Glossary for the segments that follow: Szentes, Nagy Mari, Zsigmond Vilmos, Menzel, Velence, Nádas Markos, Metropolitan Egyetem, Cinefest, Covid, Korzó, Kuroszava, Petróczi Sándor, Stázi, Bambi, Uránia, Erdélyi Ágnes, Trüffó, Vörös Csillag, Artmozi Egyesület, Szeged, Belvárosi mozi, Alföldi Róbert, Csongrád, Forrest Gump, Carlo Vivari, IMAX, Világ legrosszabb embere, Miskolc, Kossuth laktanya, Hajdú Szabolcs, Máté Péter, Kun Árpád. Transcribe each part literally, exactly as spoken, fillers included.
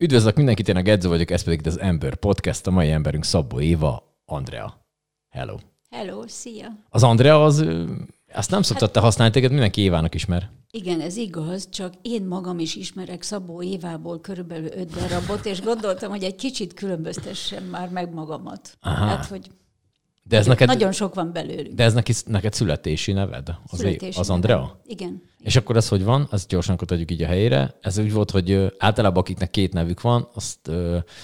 Üdvözlök mindenkit, én a Gedző vagyok, ez pedig az Ember Podcast, a mai emberünk Szabó Éva Andrea. Hello. Hello, szia. Az Andrea az, azt nem szoktad te használni, téged mindenki Évának ismer. Igen, ez igaz, csak én magam is ismerek Szabó Évából körülbelül öt darabot, és gondoltam, hogy egy kicsit különböztessem már meg magamat. Aha. Hát, hogy de ez neked, nagyon sok van belőlünk. De ez neked, neked születési neved? Az, születési az Andrea? Neved. Igen. És akkor ez hogy van? Ezt gyorsan adjuk így a helyére. Ez úgy volt, hogy általában akiknek két nevük van, azt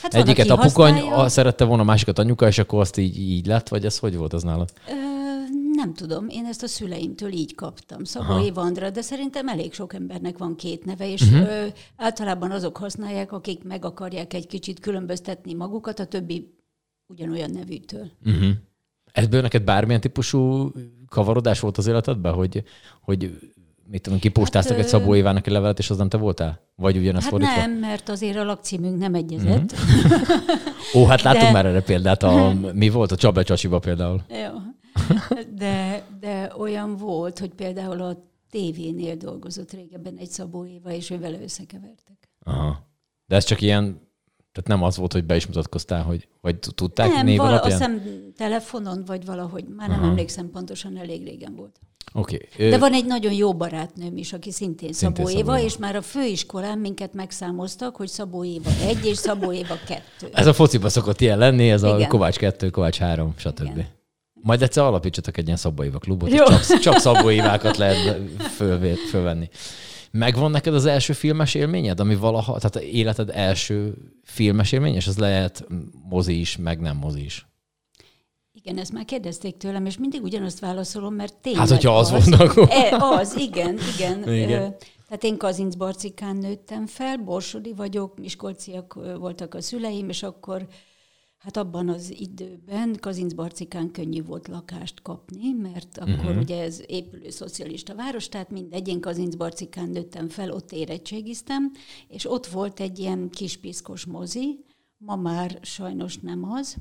hát egyiket van, apukany használja. Szerette volna, másikat anyuka, és akkor azt így, így lett, vagy ez hogy volt az nálad? Ö, nem tudom, én ezt a szüleimtől így kaptam. Szabó Éva Andrea, de szerintem elég sok embernek van két neve, és uh-huh. ö, általában azok használják, akik meg akarják egy kicsit különböztetni magukat, a többi ugyanolyan nevűtől. Uh-huh. Ebből neked bármilyen típusú kavarodás volt az életedben, hogy, hogy mit tudom, kipostáztak hát, egy Szabó Évának egy levelet, és az nem te voltál? Vagy ugyanezt hát fordítva? Hát nem, mert azért a lakcímünk nem egyezett. Mm-hmm. Ó, hát látunk de... már erre példát. A, mi volt a Csabla Csacsiba például? Jó. De, de olyan volt, hogy például a tévénél dolgozott régebben egy Szabó Éva, és ő vele összekevertek. Aha. De ez csak ilyen... Tehát nem az volt, hogy be is mutatkoztál, hogy, vagy tudták nem, név vala, alapján? Nem, telefonon, vagy valahogy. Már nem Aha. emlékszem pontosan, elég régen volt. Okay. De van egy nagyon jó barátnőm is, aki szintén, szintén Szabó Éva, és már a főiskolán minket megszámoztak, hogy Szabó Éva egy és Szabó Éva kettő. Ez a fociban szokott ilyen lenni, ez igen. A Kovács kettő, Kovács három, stb. Igen. Majd egyszer alapítsatok egy ilyen Szabó Éva klubot, és csak, csak Szabó Évákat lehet fölvét, fölvenni. Megvan neked az első filmes élményed, ami valaha, tehát életed első filmes élmény, és az lehet mozi is, meg nem mozi is. Igen, ezt már kérdezték tőlem, és mindig ugyanazt válaszolom, mert tényleg hát, hogyha az. Az, volna, e, az igen, igen. igen. Ö, tehát én Kazincz-Barcikán nőttem fel, borsodi vagyok, miskolciak voltak a szüleim, és akkor hát abban az időben Kazincz-Barcikán könnyű volt lakást kapni, mert akkor uh-huh. ugye ez épülő szocialista város, tehát mindegy, én Kazincz-Barcikán nőttem fel, ott érettségiztem, és ott volt egy ilyen kispiszkos mozi, ma már sajnos nem az,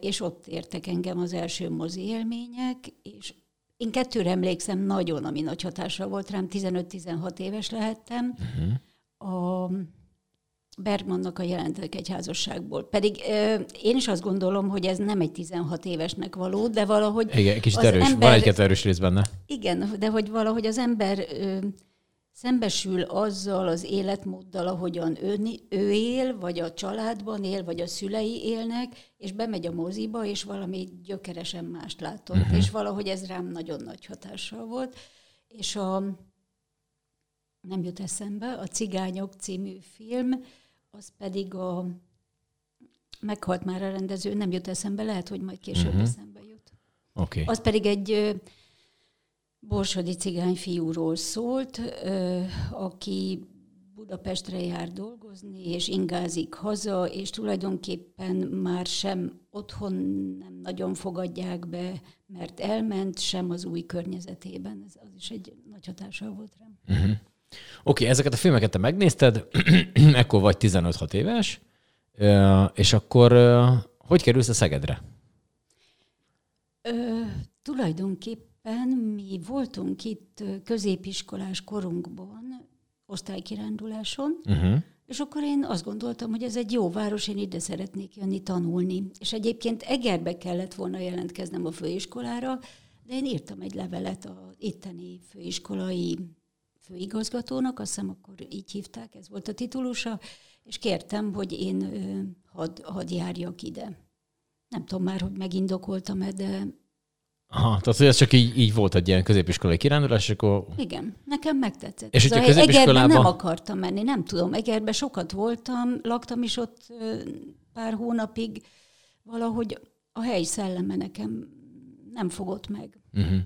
és ott értek engem az első mozi élmények, és én kettőre emlékszem nagyon, ami nagy hatással volt rám, tizenöt-tizenhat éves lehettem, uh-huh. a... Bergmannak a Jelentek egy házasságból. Pedig ö, én is azt gondolom, hogy ez nem egy tizenhat évesnek való, de valahogy... Igen, kicsit erős. Ember, van egy-két erős rész benne. Igen, de hogy valahogy az ember ö, szembesül azzal az életmóddal, ahogyan ő, ő él, vagy a családban él, vagy a szülei élnek, és bemegy a moziba, és valami gyökeresen mást látott. Uh-huh. És valahogy ez rám nagyon nagy hatással volt. És a... nem jut eszembe, a Cigányok című film, az pedig a... meghalt már a rendező, nem jut eszembe, lehet, hogy majd később uh-huh. eszembe jut. Okay. Az pedig egy borsodi cigány fiúról szólt, aki Budapestre jár dolgozni, és ingázik haza, és tulajdonképpen már sem otthon nem nagyon fogadják be, mert elment, sem az új környezetében. Ez az is egy nagy hatással volt rám. Uh-huh. Oké, okay, ezeket a filmeket te megnézted, ekkor vagy tizenöt-hat éves, és akkor hogy kerülsz a Szegedre? Ö, tulajdonképpen mi voltunk itt középiskolás korunkban, osztálykiránduláson, uh-huh. és akkor én azt gondoltam, hogy ez egy jó város, én ide szeretnék jönni tanulni. És egyébként Egerbe kellett volna jelentkeznem a főiskolára, de én írtam egy levelet az itteni főiskolai főigazgatónak, azt hiszem akkor így hívták, ez volt a titulusa, és kértem, hogy én hadd had járjak ide. Nem tudom már, hogy megindokoltam-e, de... Aha, tehát ez csak így, így volt egy ilyen középiskolai kirándulás, és akkor... Igen, nekem megtetszett. És hogyha középiskolában... Egerbe nem akartam menni, nem tudom. Egerbe sokat voltam, laktam is ott pár hónapig. Valahogy a hely szelleme nekem nem fogott meg. Uh-huh.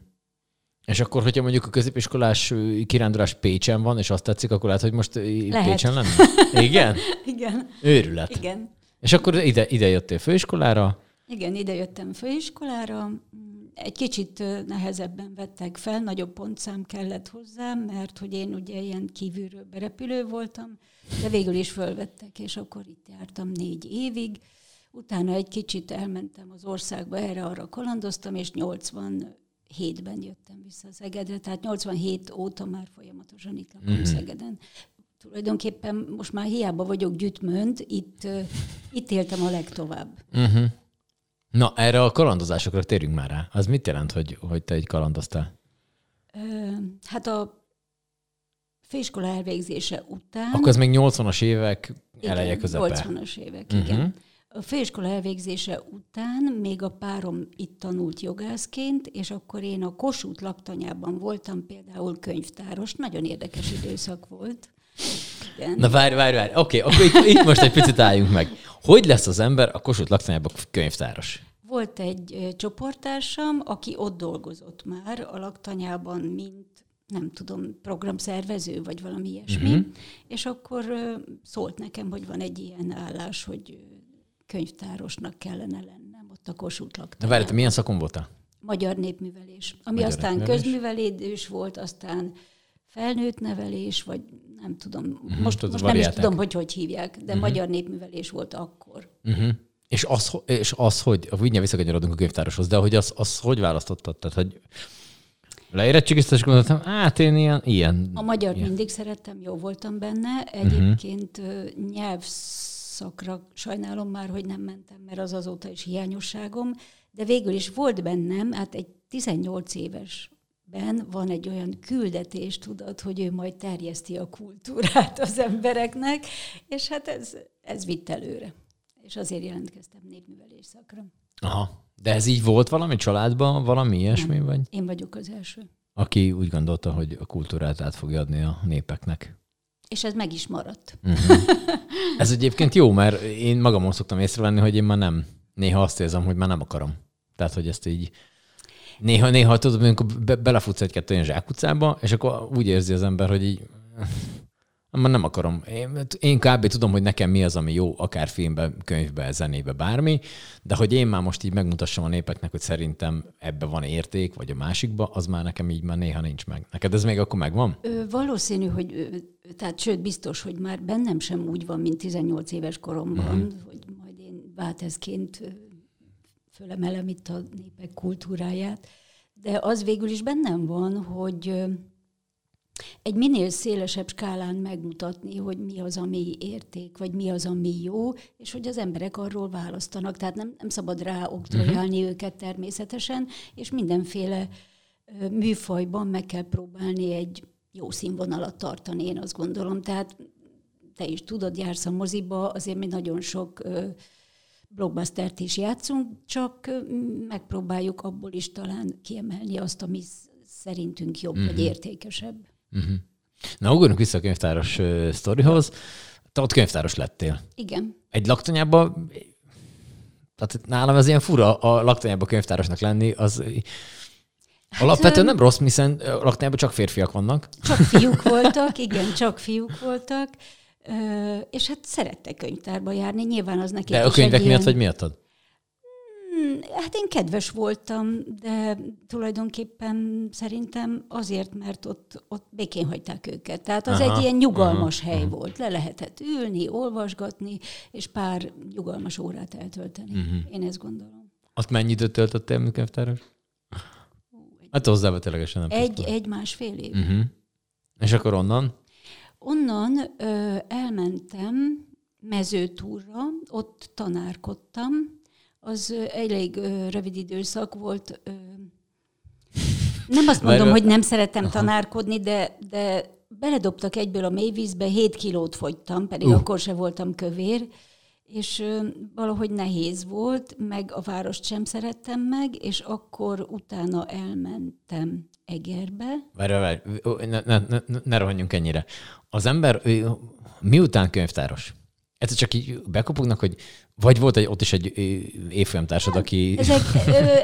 És akkor, hogyha mondjuk a középiskolás kirándulás Pécsen van, és azt tetszik, akkor lehet, hogy most lehet. Pécsen lenne? Igen? Igen. Őrület. Igen. És akkor ide, ide jöttél főiskolára? Igen, ide jöttem főiskolára. Egy kicsit nehezebben vettek fel, nagyobb pontszám kellett hozzá, mert hogy én ugye ilyen kívülről berepülő voltam, de végül is fölvettek, és akkor itt jártam négy évig. Utána egy kicsit elmentem az országba, erre-arra kalandoztam, és nyolcvan hétben jöttem vissza Szegedre, tehát nyolcvanhét óta már folyamatosan itt lakom mm-hmm. Szegeden. tulajdonképpen most már hiába vagyok Gyütmönt, itt, itt éltem a legtovább. Uh-huh. Na, erre a kalandozásokra térjünk már rá. Az mit jelent, hogy, hogy te így kalandoztál? Hát a főiskola elvégzése után... Akkor ez még nyolcvanas évek eleje közepe. nyolcvanas évek, uh-huh. igen. A főiskola elvégzése után még a párom itt tanult jogászként, és akkor én a Kossuth laktanyában voltam például könyvtáros. Nagyon érdekes időszak volt. Igen. Na várj, várj, várj. Oké, okay, akkor itt, itt most egy picit álljunk meg. Hogy lesz az ember a Kossuth laktanyában könyvtáros? Volt egy csoporttársam, aki ott dolgozott már a laktanyában, mint nem tudom, programszervező, vagy valami ilyesmi, uh-huh. és akkor szólt nekem, hogy van egy ilyen állás, hogy könyvtárosnak kellene lennem ott a Kossuth laktanyában. Várj, te milyen szakon voltál? Magyar népművelés, ami Magyar aztán népművelés. közművelés volt, aztán felnőtt nevelés, vagy nem tudom, uh-huh. most, most nem is tudom, hogy hogy hívják, de uh-huh. magyar népművelés volt akkor. Uh-huh. És az, és az hogy, mindjárt visszakanyarodunk a könyvtároshoz, de hogy az, az hogy választottad? Tehát, hogy leérettségiztem, és gondoltam, hát én ilyen... ilyen a magyar ilyen. mindig szerettem, jó voltam benne. Egyébként uh-huh. nyelvszakra sajnálom már, hogy nem mentem, mert az azóta is hiányosságom, de végül is volt bennem, hát egy tizennyolc éves Ben van egy olyan küldetés, tudod, hogy ő majd terjeszti a kultúrát az embereknek, és hát ez, ez vitt előre. És azért jelentkeztem népművelés szakra. Aha. De ez így volt valami családban, valami ilyesmi? Vagy? Én vagyok az első. Aki úgy gondolta, hogy a kultúrát át fogja adni a népeknek. És ez meg is maradt. Uh-huh. Ez egyébként jó, mert én magamon szoktam észrevenni, hogy én már nem. Néha azt érzem, hogy már nem akarom. Tehát, hogy ezt így... Néha, néha tudod, amikor be- belefutsz egy-kettő olyan zsákutcába, és akkor úgy érzi az ember, hogy így... Már nem akarom. Én, én kb. Tudom, hogy nekem mi az, ami jó, akár filmben, könyvben, zenében, bármi, de hogy én már most így megmutassam a népeknek, hogy szerintem ebben van érték, vagy a másikban, az már nekem így már néha nincs meg. Neked ez még akkor megvan? Ö, valószínű, hogy, ö, tehát sőt, biztos, hogy már bennem sem úgy van, mint tizennyolc éves koromban, mm. hogy majd én váltezként fölemelem itt a népek kultúráját, de az végül is bennem van, hogy... Egy minél szélesebb skálán megmutatni, hogy mi az, ami érték, vagy mi az, ami jó, és hogy az emberek arról választanak. Tehát nem, nem szabad ráoktrojálni uh-huh. őket természetesen, és mindenféle műfajban meg kell próbálni egy jó színvonalat tartani, én azt gondolom. Tehát te is tudod, jársz a moziba, azért mi nagyon sok blockbustert is játszunk, csak megpróbáljuk abból is talán kiemelni azt, ami szerintünk jobb, uh-huh. vagy értékesebb. Uh-huh. Na, ugorjunk vissza a könyvtáros uh, sztorihoz. Te ott könyvtáros lettél. Igen. Egy laktanyában, tehát nálam ez ilyen fura a laktanyában könyvtárosnak lenni, az hát, alapvetően nem rossz, hiszen a laktanyában csak férfiak vannak. Csak fiúk voltak, igen, csak fiúk voltak, és hát szerettek könyvtárba járni, nyilván az nekik is. De a könyvek miatt, ilyen... vagy miattad? Hát én kedves voltam, de tulajdonképpen szerintem azért, mert ott, ott békén hagyták őket. Tehát az aha, egy ilyen nyugalmas aha, hely aha. volt. Le lehetett ülni, olvasgatni, és pár nyugalmas órát eltölteni. Uh-huh. Én ezt gondolom. Azt mennyi időt töltöttél, mint könyvtáros? Hát hozzába ténylegesen nem egy, egy másfél év. Uh-huh. És akkor onnan? Onnan ö, elmentem Mezőtúrra, ott tanárkodtam. Az elég ö, rövid időszak volt. Ö, nem azt mondom, hogy nem szeretem tanárkodni, de, de beledobtak egyből a mélyvízbe, hét kilót fogytam, pedig uh. akkor se voltam kövér, és ö, valahogy nehéz volt, meg a várost sem szerettem meg, és akkor utána elmentem Egerbe. Várj, várj, ne, ne, ne, ne rohanjunk ennyire. Az ember miután könyvtáros? Ez csak így bekopognak, hogy vagy volt egy, ott is egy évfolyamtársad, hát, aki... Ezek,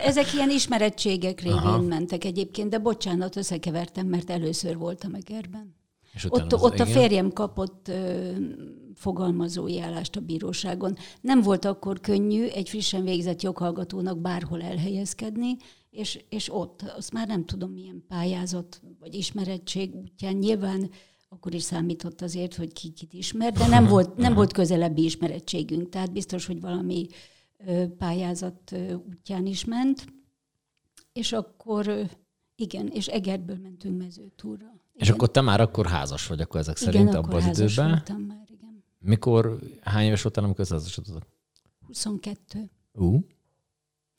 ezek ilyen ismerettségek révén aha. mentek egyébként, de bocsánat, összekevertem, mert először voltam Egerben. Ott, ott a férjem kapott ö, fogalmazói állást a bíróságon. Nem volt akkor könnyű egy frissen végzett joghallgatónak bárhol elhelyezkedni, és, és ott, azt már nem tudom, milyen pályázat vagy ismerettség útján nyilván akkor is számított azért, hogy ki kit ismer, de nem volt, nem volt közelebbi ismerettségünk, tehát biztos, hogy valami pályázat útján is ment. És akkor igen, és Egerből mentünk Mezőtúrra. És igen. Akkor te már akkor házas vagy, akkor ezek igen, szerint abban az időben. Igen, akkor már, igen. Mikor, hány éves voltál, amikor házasodtatok? huszonkettő. Ú? Uh,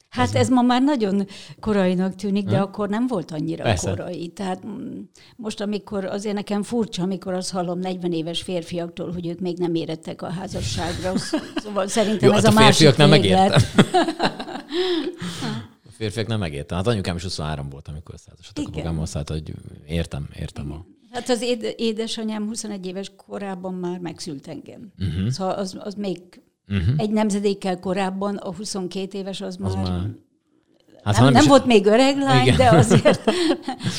hát ez, ez ma már nagyon korainak tűnik, de ha? Akkor nem volt annyira persze. korai. Tehát most, amikor azért nekem furcsa, amikor azt hallom negyven éves férfiaktól, hogy ők még nem érettek a házasságra. Szóval szerintem jó, ez hát a, a másik nem véglet. A férfiak nem megértem. Hát anyukám is huszonhárom volt, amikor házasodtak magammal, szóval, hogy értem, értem a... Hát az édesanyám huszonegy éves korában már megszült engem. Uh-huh. Szóval az, az még uh-huh. egy nemzedékkel korábban, a huszonkettő éves az, az már... már... Hát, nem nem is... volt még öreg lány, igen. de azért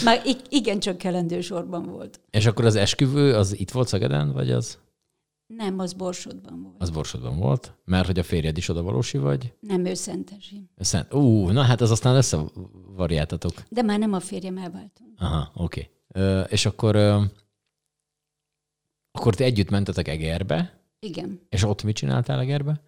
már igencsak kelendő sorban volt. És akkor az esküvő, az itt volt Szegeden, vagy az... Nem, az Borsodban volt. Az Borsodban volt, mert hogy a férjed is odavalósi vagy? Nem, ő szentesi. Szent... Ú, na hát az aztán összevariáltatok. De már nem a férjem, elváltunk. Aha, oké. Okay. És akkor, akkor ti együtt mentetek Egerbe? Igen. És ott mit csináltál Egerbe?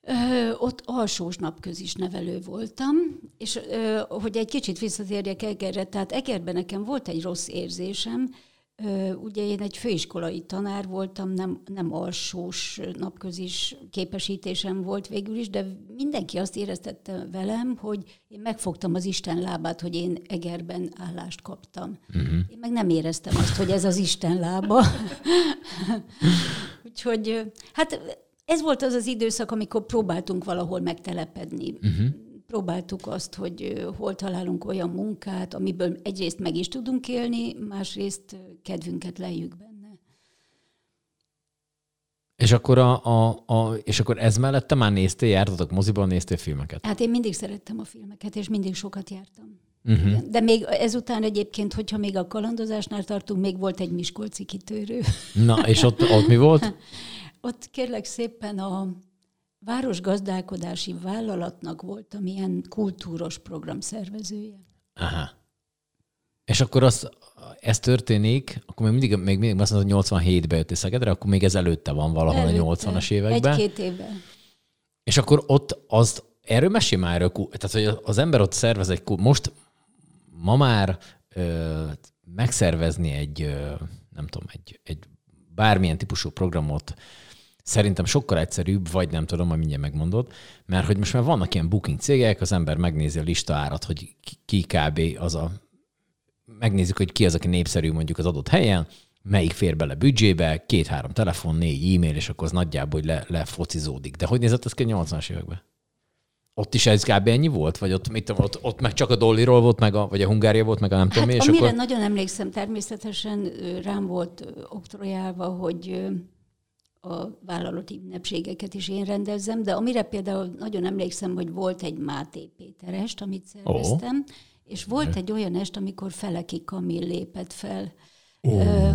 Ö, ott alsós napközis nevelő voltam, és ö, hogy egy kicsit visszatérjek Egerre, tehát Egerben nekem volt egy rossz érzésem. Ugye én egy főiskolai tanár voltam, nem, nem alsós napközis képesítésem volt végül is, de mindenki azt éreztette velem, hogy én megfogtam az Isten lábát, hogy én Egerben állást kaptam. Uh-huh. Én meg nem éreztem azt, hogy ez az Isten lába. Úgyhogy hát ez volt az az időszak, amikor próbáltunk valahol megtelepedni. Uh-huh. Próbáltuk azt, hogy hol találunk olyan munkát, amiből egyrészt meg is tudunk élni, másrészt kedvünket lejjük benne. És akkor, a, a, a, és akkor ez mellett te már néztél, jártatok moziban, néztél filmeket? Hát én mindig szerettem a filmeket, és mindig sokat jártam. Uh-huh. De még ezután egyébként, hogyha még a kalandozásnál tartunk, még volt egy miskolci kitörő. Na, és ott, ott mi volt? Ott kérlek szépen a... Városgazdálkodási vállalatnak voltam ilyen kultúros programszervezője. Aha. És akkor az, ez történik, akkor még mindig, még mindig azt mondod, hogy nyolcvanhétben jöttél Szegedre, akkor még ez előtte van valahol előtte, a nyolcvanas években. Egy-két évben. És akkor ott az, erről mesél már, erről, tehát hogy az ember ott szervez egy, most ma már ö, megszervezni egy, ö, nem tudom, egy, egy bármilyen típusú programot, szerintem sokkal egyszerűbb, vagy nem tudom, majd mindjárt megmondod, mert hogy most már vannak ilyen booking cégek, az ember megnézi a listaárat, hogy ki kb. Az a... Megnézzük, hogy ki az, aki népszerű mondjuk az adott helyen, melyik fér bele büdzsébe, két-három telefon, négy e-mail, és akkor az nagyjából le, lefocizódik. De hogy nézett ez ki a nyolcvanas években? Ott is ez kb. Ennyi volt? Vagy ott, mit tudom, ott, ott meg csak a Dollyról volt, meg a, vagy a Hungária volt, meg a nem hát, tudom mi, és amire akkor... nagyon emlékszem, természetesen rám volt oktrojálva, hogy... a vállalati ünnepségeket is én rendezzem, de amire például nagyon emlékszem, hogy volt egy Máté Péter est, amit szerveztem, oh. és volt egy olyan est, amikor Feleki Kamill lépett fel. Oh. Ö,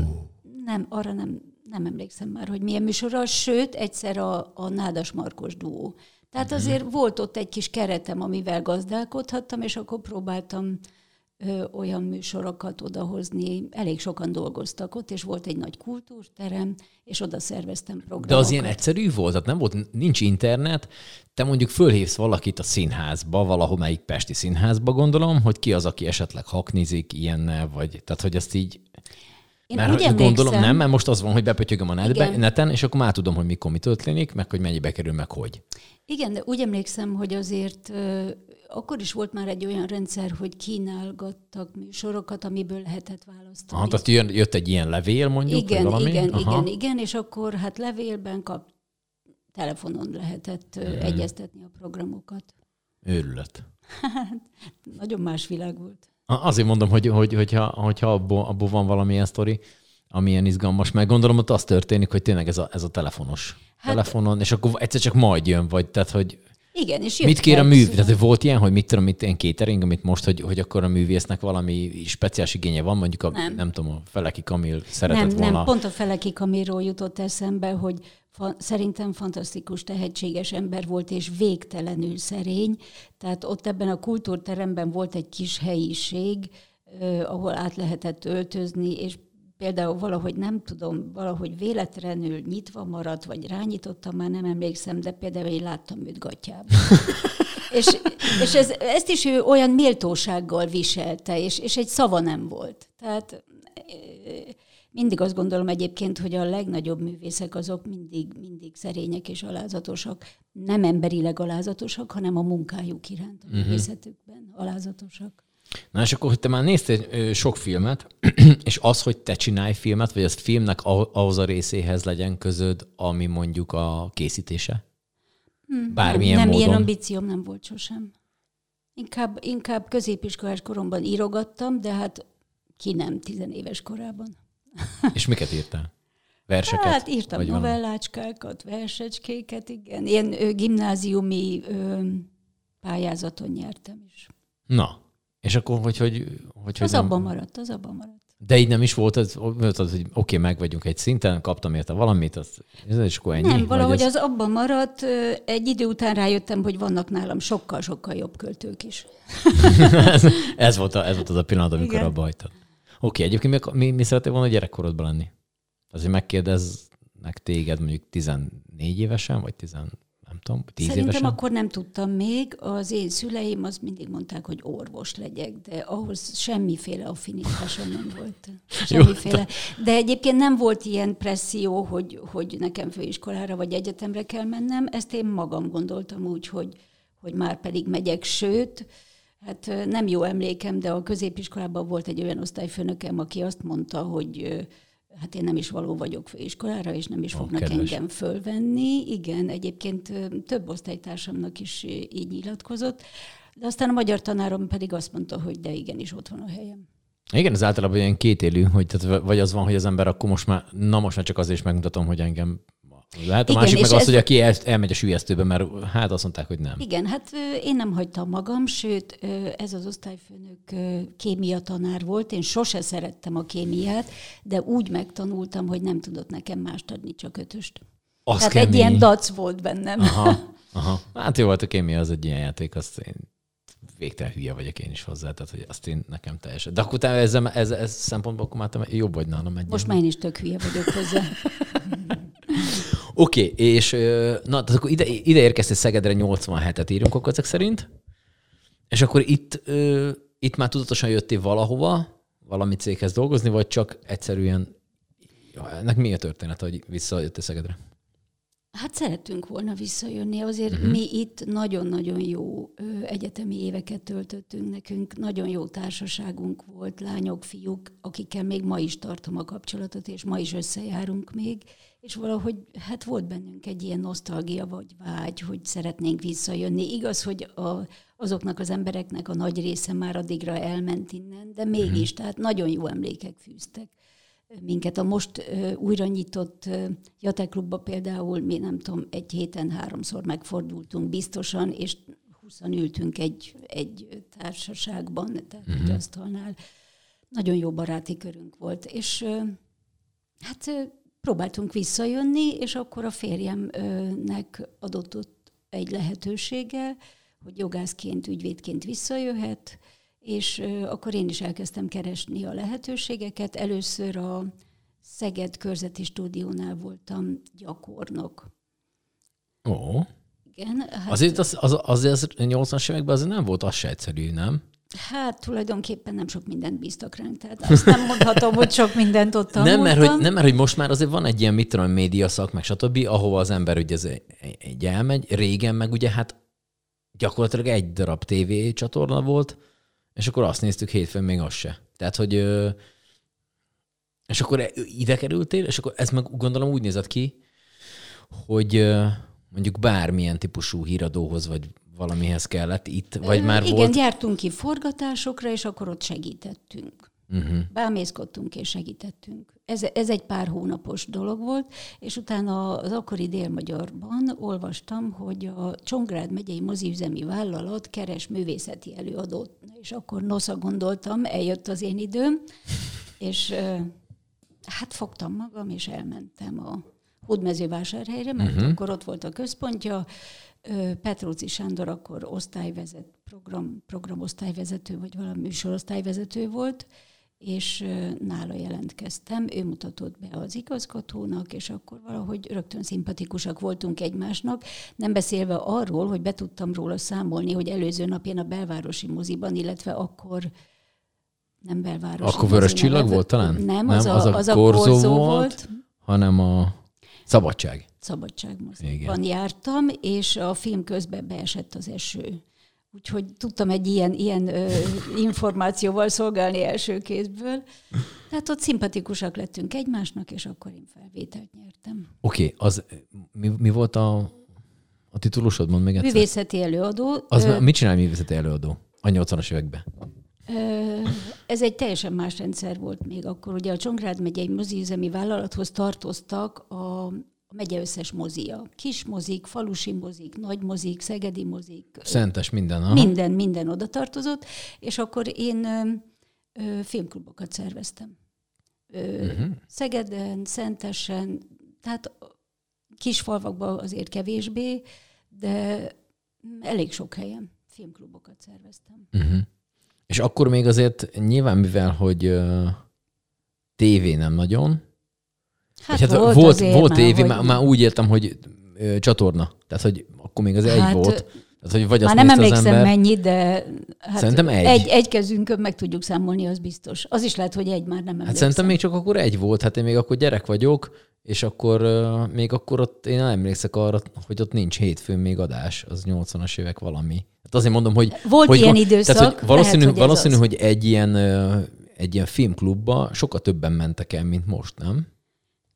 nem, arra nem, nem emlékszem már, hogy milyen műsorra, sőt, egyszer a, a Nádas Markos duó. Tehát azért uh-huh. volt ott egy kis keretem, amivel gazdálkodhattam, és akkor próbáltam ö, olyan műsorokat odahozni. Elég sokan dolgoztak ott, és volt egy nagy kultúrterem, és oda szerveztem programokat. De az ilyen egyszerű volt? Tehát nem volt, nincs internet, te mondjuk fölhívsz valakit a színházba, valahomelyik pesti színházba, gondolom, hogy ki az, aki esetleg haknizik ilyennel, vagy tehát, hogy ezt így... Én mert úgy emlékszem, gondolom, nem, mert most az van, hogy bepötyögöm a netbe, neten, és akkor már tudom, hogy mikor mi történik, meg hogy mennyibe kerül, meg hogy. Igen, de úgy emlékszem, hogy azért... Akkor is volt már egy olyan rendszer, hogy kínálgattak műsorokat, amiből lehetett választani. Aha, tehát jön, jött egy ilyen levél mondjuk? Igen, valami? igen, Aha. igen, igen, és akkor hát levélben kap, telefonon lehetett hmm. egyeztetni a programokat. Őrület. Hát, nagyon más világ volt. Azért mondom, hogy, hogy, hogyha, hogyha abból, abból van valamilyen sztori, amilyen izgalmas, meg gondolom, ott az történik, hogy tényleg ez a, ez a telefonos. Hát, telefonon, és akkor egyszer csak majd jön, vagy tehát, hogy... Igen, és mit kér a művész? Tehát volt ilyen, hogy mit tudom, mit én catering, amit most, hogy, hogy akkor a művésznek valami speciális igénye van, mondjuk a, nem. nem tudom, a Feleki Kamill szeretett nem, volna. Nem, pont a Feleki Kamillról jutott eszembe, hogy fa, szerintem fantasztikus, tehetséges ember volt, és végtelenül szerény. Tehát ott ebben a kultúrteremben volt egy kis helyiség, eh, ahol át lehetett öltözni, és például valahogy nem tudom, valahogy véletlenül nyitva maradt, vagy rányitottam, már nem emlékszem, de például én láttam őt gatyában. és és ez, ezt is ő olyan méltósággal viselte, és, és egy szava nem volt. Tehát mindig azt gondolom egyébként, hogy a legnagyobb művészek azok mindig, mindig szerények és alázatosak. Nem emberileg alázatosak, hanem a munkájuk iránt, a uh-huh. művészetükben alázatosak. Na és akkor, hogy te már néztél sok filmet, és az, hogy te csinálj filmet, vagy az filmnek ahhoz a részéhez legyen közöd, ami mondjuk a készítése? Bármilyen nem, nem módon. Ilyen ambícióm nem volt sosem. Inkább, inkább középiskolás koromban írogattam, de hát ki nem tizenéves korában. És miket írtál? Verseket? Hát írtam novellácskákat, versecskéket, igen. Ilyen gimnáziumi ö, pályázaton nyertem is. Na, és akkor hogy... hogy, hogy az nem... abban maradt, az abban maradt. De így nem is volt az, az hogy oké, meg vagyunk egy szinten, kaptam érte valamit, az, és akkor ennyi. Nem, valahogy az... az abban maradt. Egy idő után rájöttem, hogy vannak nálam sokkal-sokkal jobb költők is. ez, ez, volt a, ez volt az a pillanat, amikor igen. abba hagytad. Oké, egyébként mi, mi, mi szeretnél volna gyerekkorodban lenni? Azért megkérdeznek téged mondjuk tizennégy évesen, vagy tizen, nem tudom, tíz évesen? Szerintem akkor nem tudtam még. Az én szüleim az mindig mondták, hogy orvos legyek, de ahhoz semmiféle affinitásom nem volt. Semmiféle. De egyébként nem volt ilyen presszió, hogy, hogy nekem főiskolára vagy egyetemre kell mennem. Ezt én magam gondoltam úgy, hogy, hogy már pedig megyek, sőt, hát nem jó emlékem, de a középiskolában volt egy olyan osztályfőnökem, aki azt mondta, hogy hát én nem is való vagyok főiskolára, és nem is fognak oh, engem fölvenni. Igen, egyébként több osztálytársamnak is így nyilatkozott. De aztán a magyar tanárom pedig azt mondta, hogy de igenis ott van a helyem. Igen, ez általában ilyen kétélű, hogy tehát vagy az van, hogy az ember akkor most már, na most már csak azért is megmutatom, hogy engem lehet. A igen, másik meg az, hogy aki el, elmegy a sülyeztőbe, mert hát azt mondták, hogy nem. Igen, hát én nem hagytam magam, sőt, ez az osztályfőnök kémia tanár volt, én sose szerettem a kémiát, de úgy megtanultam, hogy nem tudott nekem mást adni, csak ötöst. Az Tehát kemény. Egy ilyen dac volt bennem. Aha, aha. Hát jó volt, a kémia az egy ilyen játék, azt én végtelen hülye vagyok én is hozzá, tehát hogy azt én nekem teljesen. De akkor utána ez, ez, ez szempontból akkor már jobb vagy nálam egy. Most már én is tök hülye vagyok hozzá. Oké, okay, és na, akkor ide, ide érkeztél Szegedre, nyolcvanhetet írunk akkor ezek szerint, és akkor itt, itt már tudatosan jöttél valahova, valami céghez dolgozni, vagy csak egyszerűen, ennek mi a történet, hogy visszajöttél Szegedre? Hát szerettünk volna visszajönni, azért uh-huh. mi itt nagyon-nagyon jó egyetemi éveket töltöttünk, nekünk nagyon jó társaságunk volt, lányok, fiúk, akikkel még ma is tartom a kapcsolatot, és ma is összejárunk még, és valahogy hát volt bennünk egy ilyen nosztalgia vagy vágy, hogy szeretnénk visszajönni. Igaz, hogy a, azoknak az embereknek a nagy része már addigra elment innen, de mégis, uh-huh. tehát nagyon jó emlékek fűztek minket. A most uh, újra nyitott uh, Jate Klubba például, mi nem tudom, egy héten háromszor megfordultunk biztosan, és huszan ültünk egy, egy társaságban, tehát uh-huh. egy asztalnál. Nagyon jó baráti körünk volt, és uh, hát... Uh, próbáltunk visszajönni, és akkor a férjemnek adott ott egy lehetősége, hogy jogászként, ügyvédként visszajöhet, és akkor én is elkezdtem keresni a lehetőségeket. Először a Szeged Körzeti Stúdiónál voltam gyakornok. Ó. Igen. Hát azért az, az, az, az nyolcvanas években azért nem volt az se egyszerű, nem? Hát tulajdonképpen nem sok mindent bíztak ránk, tehát azt nem mondhatom, hogy sok mindent ott tanultam. Nem, mert hogy, nem, mert hogy most már azért van egy ilyen mit tudom, médiaszak, meg stb., ahova az ember ugye ez egy elmegy, régen meg ugye hát gyakorlatilag egy darab tévé csatorna volt, és akkor azt néztük hétfőn, még az se. Tehát, hogy és akkor ide kerültél, és akkor ez meg gondolom úgy nézett ki, hogy mondjuk bármilyen típusú híradóhoz, vagy valamihez kellett itt, vagy már igen, volt? Igen, jártunk ki forgatásokra, és akkor ott segítettünk. Uh-huh. Bámészkodtunk és segítettünk. Ez, ez egy pár hónapos dolog volt, és utána az akkori Dél-Magyarban olvastam, hogy a Csongrád megyei moziüzemi vállalat keres művészeti előadót. És akkor nosza gondoltam, eljött az én időm, és hát fogtam magam, és elmentem a Hódmezővásárhelyre, mert uh-huh. akkor ott volt a központja, Petróczi Sándor akkor osztályvezet, program, programosztályvezető, vagy valami műsorosztályvezető volt, és nála jelentkeztem. Ő mutatott be az igazgatónak, és akkor valahogy rögtön szimpatikusak voltunk egymásnak, nem beszélve arról, hogy be tudtam róla számolni, hogy előző napján a Belvárosi moziban, illetve akkor nem Belvárosi. Akkor Vörös Csillag volt talán? Nem, az, nem, az a, az a Korzó volt, volt, hanem a Szabadság. Szabadság moziban jártam, és a film közben beesett az eső. Úgyhogy tudtam egy ilyen, ilyen ö, információval szolgálni első kézből. Tehát ott szimpatikusak lettünk egymásnak, és akkor én felvételt nyertem. Oké, okay, az mi, mi volt a, a titulusod? Mondd meg egyszer. Művészeti előadó. Az, ö, mit csinál művészeti előadó a nyolcvanas években? Ö, ez egy teljesen más rendszer volt még akkor. Ugye a Csongrád megyei moziüzemi vállalathoz tartoztak a... A megye összes mozia. Kis mozik, falusi mozik, nagy mozik, szegedi mozik. Szentes, minden. Aha. Minden, minden oda tartozott. És akkor én ö, filmklubokat szerveztem. Ö, uh-huh. Szegeden, Szentesen, tehát kis falvakban azért kevésbé, de elég sok helyen filmklubokat szerveztem. Uh-huh. És akkor még azért nyilván, mivel, hogy ö, tévé nem nagyon, Hát, hát volt, volt, volt már, évi, már, már úgy értem, hogy ö, csatorna. Tehát, hogy akkor még az hát, egy volt. Tehát, hogy vagy már nem emlékszem ember, mennyi, de hát szerintem egy. egy. Egy kezünkön meg tudjuk számolni, az biztos. Az is lehet, hogy egy már nem emlékszem. Hát szerintem még csak akkor egy volt. Hát én még akkor gyerek vagyok, és akkor euh, még akkor ott én emlékszek arra, hogy ott nincs hétfőn még adás. Az nyolcvanas évek valami. Hát azért mondom, hogy... Volt hogy, ilyen időszak. Tehát, hogy valószínű, lehet, hogy, valószínű hogy egy ilyen, egy ilyen filmklubba sokkal többen mentek el, mint most, nem?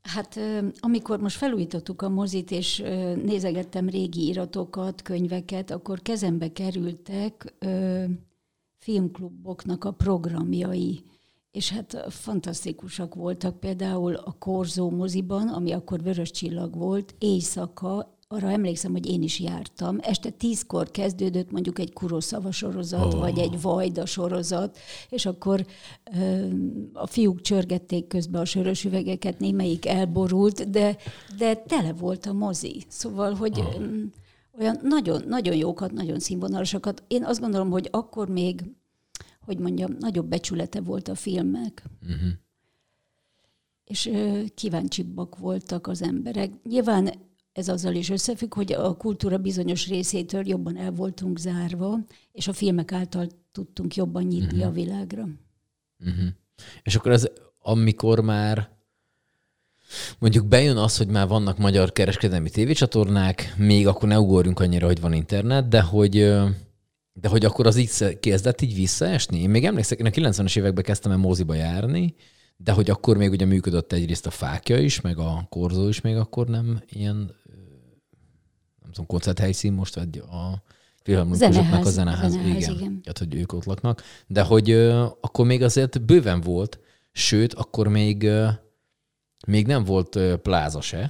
Hát amikor most felújítottuk a mozit, és nézegettem régi iratokat, könyveket, akkor kezembe kerültek ö, filmkluboknak a programjai. És hát fantasztikusak voltak, például a Korzó moziban, ami akkor Vörös Csillag volt, éjszaka, arra emlékszem, hogy én is jártam. Este tízkor kezdődött mondjuk egy Kuroszava sorozat, oh. vagy egy Vajda sorozat, és akkor ö, a fiúk csörgették közben a sörös üvegeket, némelyik elborult, de, de tele volt a mozi. Szóval, hogy oh. ö, olyan nagyon, nagyon jókat, nagyon színvonalasakat. Én azt gondolom, hogy akkor még, hogy mondjam, nagyobb becsülete volt a filmnek. Uh-huh. És ö, kíváncsibbak voltak az emberek. Nyilván ez azzal is összefügg, hogy a kultúra bizonyos részétől jobban el voltunk zárva, és a filmek által tudtunk jobban nyitni uh-huh. a világra. Uh-huh. És akkor ez, amikor már mondjuk bejön az, hogy már vannak magyar kereskedelmi tévécsatornák, még akkor ne ugorjunk annyira, hogy van internet, de hogy, de hogy akkor az így kezdett így visszaesni. Én még emlékszem, én a kilencvenes években kezdtem el moziba járni, de hogy akkor még ugye működött egyrészt a Fákja is, meg a Korzó is még akkor nem ilyen, nem tudom, koncerthelyszín most, vagy a filharmonikusoknak a zeneház, zeneház igen. igen. Hát, hogy ők ott laknak. De hogy uh, akkor még azért bőven volt, sőt, akkor még, uh, még nem volt uh, pláza se. Nem.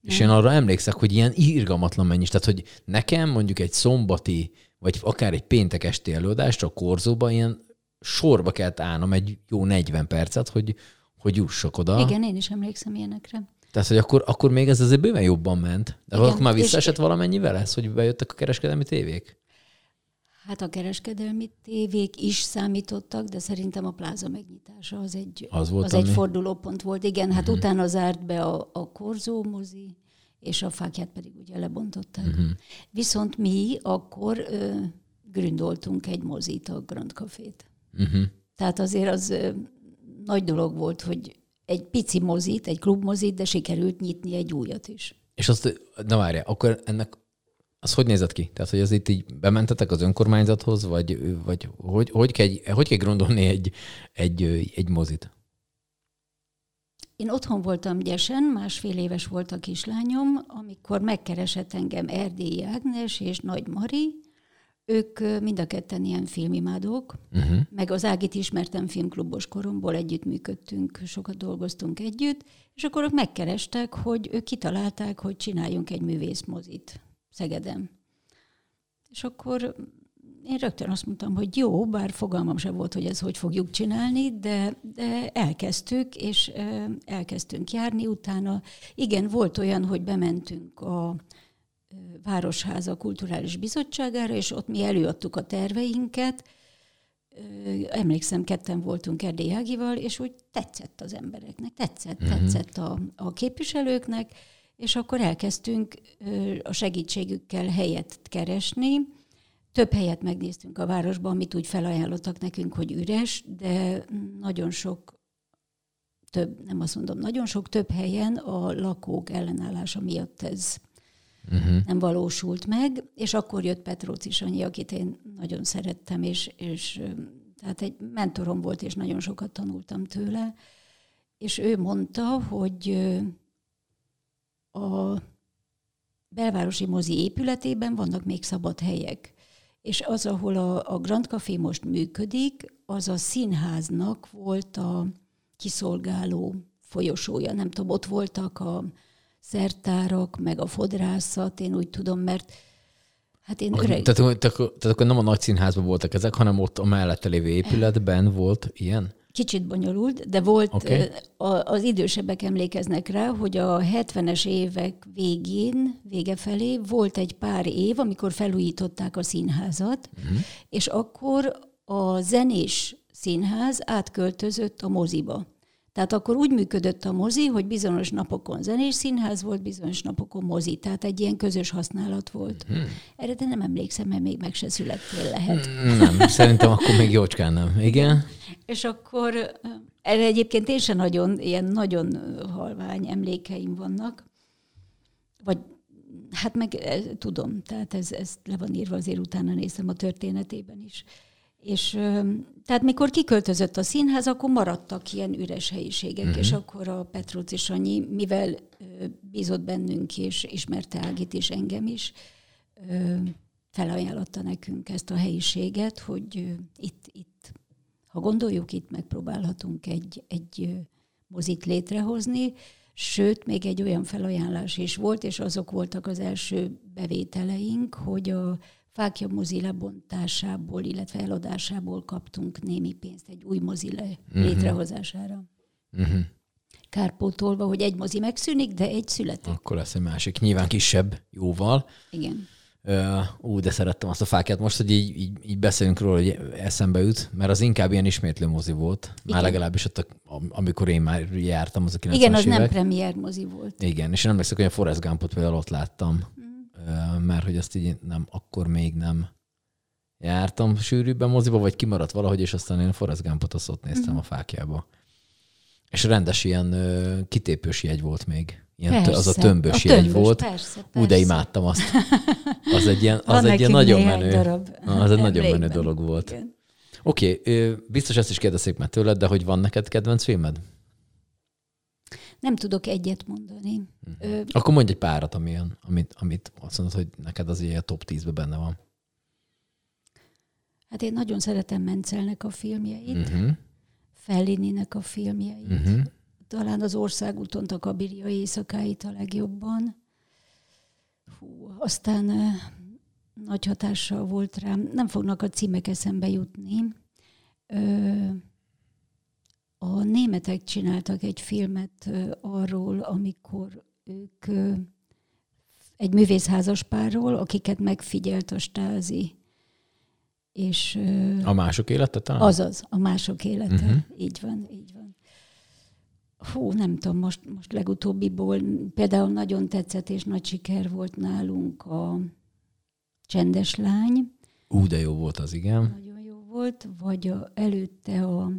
És én arra emlékszek, hogy ilyen irgalmatlan mennyis. Tehát, hogy nekem mondjuk egy szombati, vagy akár egy péntek esti előadást a Korzóban ilyen sorba kellett állnom egy jó negyven percet, hogy, hogy jussak oda. Igen, én is emlékszem ilyenekre. Tehát, hogy akkor, akkor még ez azért bőven jobban ment. De akkor már visszaesett valamennyivel ez, hogy bejöttek a kereskedelmi tévék? Hát a kereskedelmi tévék is számítottak, de szerintem a pláza megnyitása az egy, az volt, az egy fordulópont volt. Igen, hát uh-huh. utána zárt be a, a Korzó mozi, és a Fákját pedig ugye lebontották. Uh-huh. Viszont mi akkor ö, gründoltunk egy mozit, a Grand Cafét. Uh-huh. Tehát azért az ö, nagy dolog volt, hogy egy pici mozit, egy klubmozit, de sikerült nyitni egy újat is. És azt, na várjál, akkor ennek az hogy nézett ki? Tehát, hogy az itt így bementetek az önkormányzathoz, vagy, vagy hogy, hogy kell, hogy kell gondolni egy, egy, egy mozit? Én otthon voltam Gyesen, másfél éves volt a kislányom, amikor megkeresett engem Erdélyi Ágnes és Nagy Mari. Ők mind a ketten ilyen filmimádók, uh-huh. meg az Ágit ismertem filmklubos koromból, együttműködtünk, sokat dolgoztunk együtt, és akkor ők megkerestek, hogy ők kitalálták, hogy csináljunk egy művészmozit Szegeden. És akkor én rögtön azt mondtam, hogy jó, bár fogalmam sem volt, hogy ez hogy fogjuk csinálni, de, de elkezdtük, és elkezdtünk járni utána. Igen, volt olyan, hogy bementünk a Városháza Kulturális Bizottságára, és ott mi előadtuk a terveinket. Emlékszem, ketten voltunk Erdélyi Ágival, és úgy tetszett az embereknek, tetszett, uh-huh. tetszett a, a képviselőknek, és akkor elkezdtünk a segítségükkel helyet keresni. Több helyet megnéztünk a városban, amit úgy felajánlottak nekünk, hogy üres, de nagyon sok több, nem azt mondom, nagyon sok több helyen a lakók ellenállása miatt ez uh-huh. nem valósult meg, és akkor jött Petróczi Sanyi, akit én nagyon szerettem, és, és tehát egy mentorom volt, és nagyon sokat tanultam tőle, és ő mondta, hogy a belvárosi mozi épületében vannak még szabad helyek, és az, ahol a, a Grand Café most működik, az a színháznak volt a kiszolgáló folyosója. Nem tudom, ott voltak a szertárak, meg a fodrászat, én úgy tudom, mert hát én öreg... Tehát, tehát, tehát akkor nem a nagy színházban voltak ezek, hanem ott a mellette lévő épületben volt ilyen? Kicsit bonyolult, de volt, okay. Az idősebbek emlékeznek rá, hogy a hetvenes évek végén, vége felé volt egy pár év, amikor felújították a színházat, uh-huh. és akkor a zenés színház átköltözött a moziba. Tehát akkor úgy működött a mozi, hogy bizonyos napokon zenés színház volt, bizonyos napokon mozi. Tehát egy ilyen közös használat volt. Hmm. Erre te nem emlékszem, mert még meg se születtél lehet. Nem, szerintem akkor még jócskán nem. Igen. És akkor erre egyébként én sem nagyon, ilyen nagyon halvány emlékeim vannak. Vagy hát meg tudom, tehát ez, ez le van írva, azért utána néztem a történetében is. És tehát mikor kiköltözött a színház, akkor maradtak ilyen üres helyiségek, uh-huh. és akkor a Petróczi Sanyi, mivel bízott bennünk, és ismerte Ágit és engem is, felajánlotta nekünk ezt a helyiséget, hogy itt, itt ha gondoljuk, itt megpróbálhatunk egy, egy mozit létrehozni, sőt, még egy olyan felajánlás is volt, és azok voltak az első bevételeink, hogy a Fákja mozi lebontásából, illetve eladásából kaptunk némi pénzt egy új mozi le- uh-huh. létrehozására. Uh-huh. Kárpótolva, hogy egy mozi megszűnik, de egy születik. Akkor lesz egy másik, nyilván kisebb, jóval. Igen. Uh, ú, de szerettem azt a Fákját most, hogy így, így, így beszélünk róla, hogy eszembe üt, mert az inkább ilyen ismétlő mozi volt. Igen. Már legalábbis ott, a, amikor én már jártam, az a kilencvenes igen, az évek. Nem premier mozi volt. Igen, és én emlékszem, hogy a Forrest Gumpot például ott láttam. Mm. Mert hogy azt így nem, akkor még nem jártam sűrűbben moziba, vagy kimaradt valahogy, és aztán én Forrest Gumpot azt ott néztem mm-hmm. a Fákjába. És rendes ilyen ö, kitépős jegy volt még. Ilyen, persze, az a tömbös a jegy tömbös, volt. Persze, persze. Úgy, de imádtam azt. Az egy ilyen, az egy ilyen nagyon menő. Darab. Az egy nagyon menő dolog volt. Oké, okay, biztos ezt is kérdezzék meg tőled, de hogy van neked kedvenc filmed? Nem tudok egyet mondani. Uh-huh. Ö... Akkor mondj egy párat, amilyen, amit, amit azt mondod, hogy neked az ilyen top tízben benne van. Hát én nagyon szeretem Mencelnek a filmjeit, uh-huh. Fellininek a filmjeit, uh-huh. talán az Országúton a Kabiria éjszakáit a legjobban. Hú, aztán uh, nagy hatással volt rám. Nem fognak a címek eszembe jutni. Uh, A németek csináltak egy filmet arról, amikor ők egy művészházaspárról, akiket megfigyelt a stázi. És a Mások élete talán? Azaz, a Mások élete. Uh-huh. Így van, így van. Hú, nem tudom, most, most legutóbbiból például nagyon tetszett és nagy siker volt nálunk a Csendes lány. Ú, de jó volt az, igen. Nagyon jó volt, vagy a, előtte a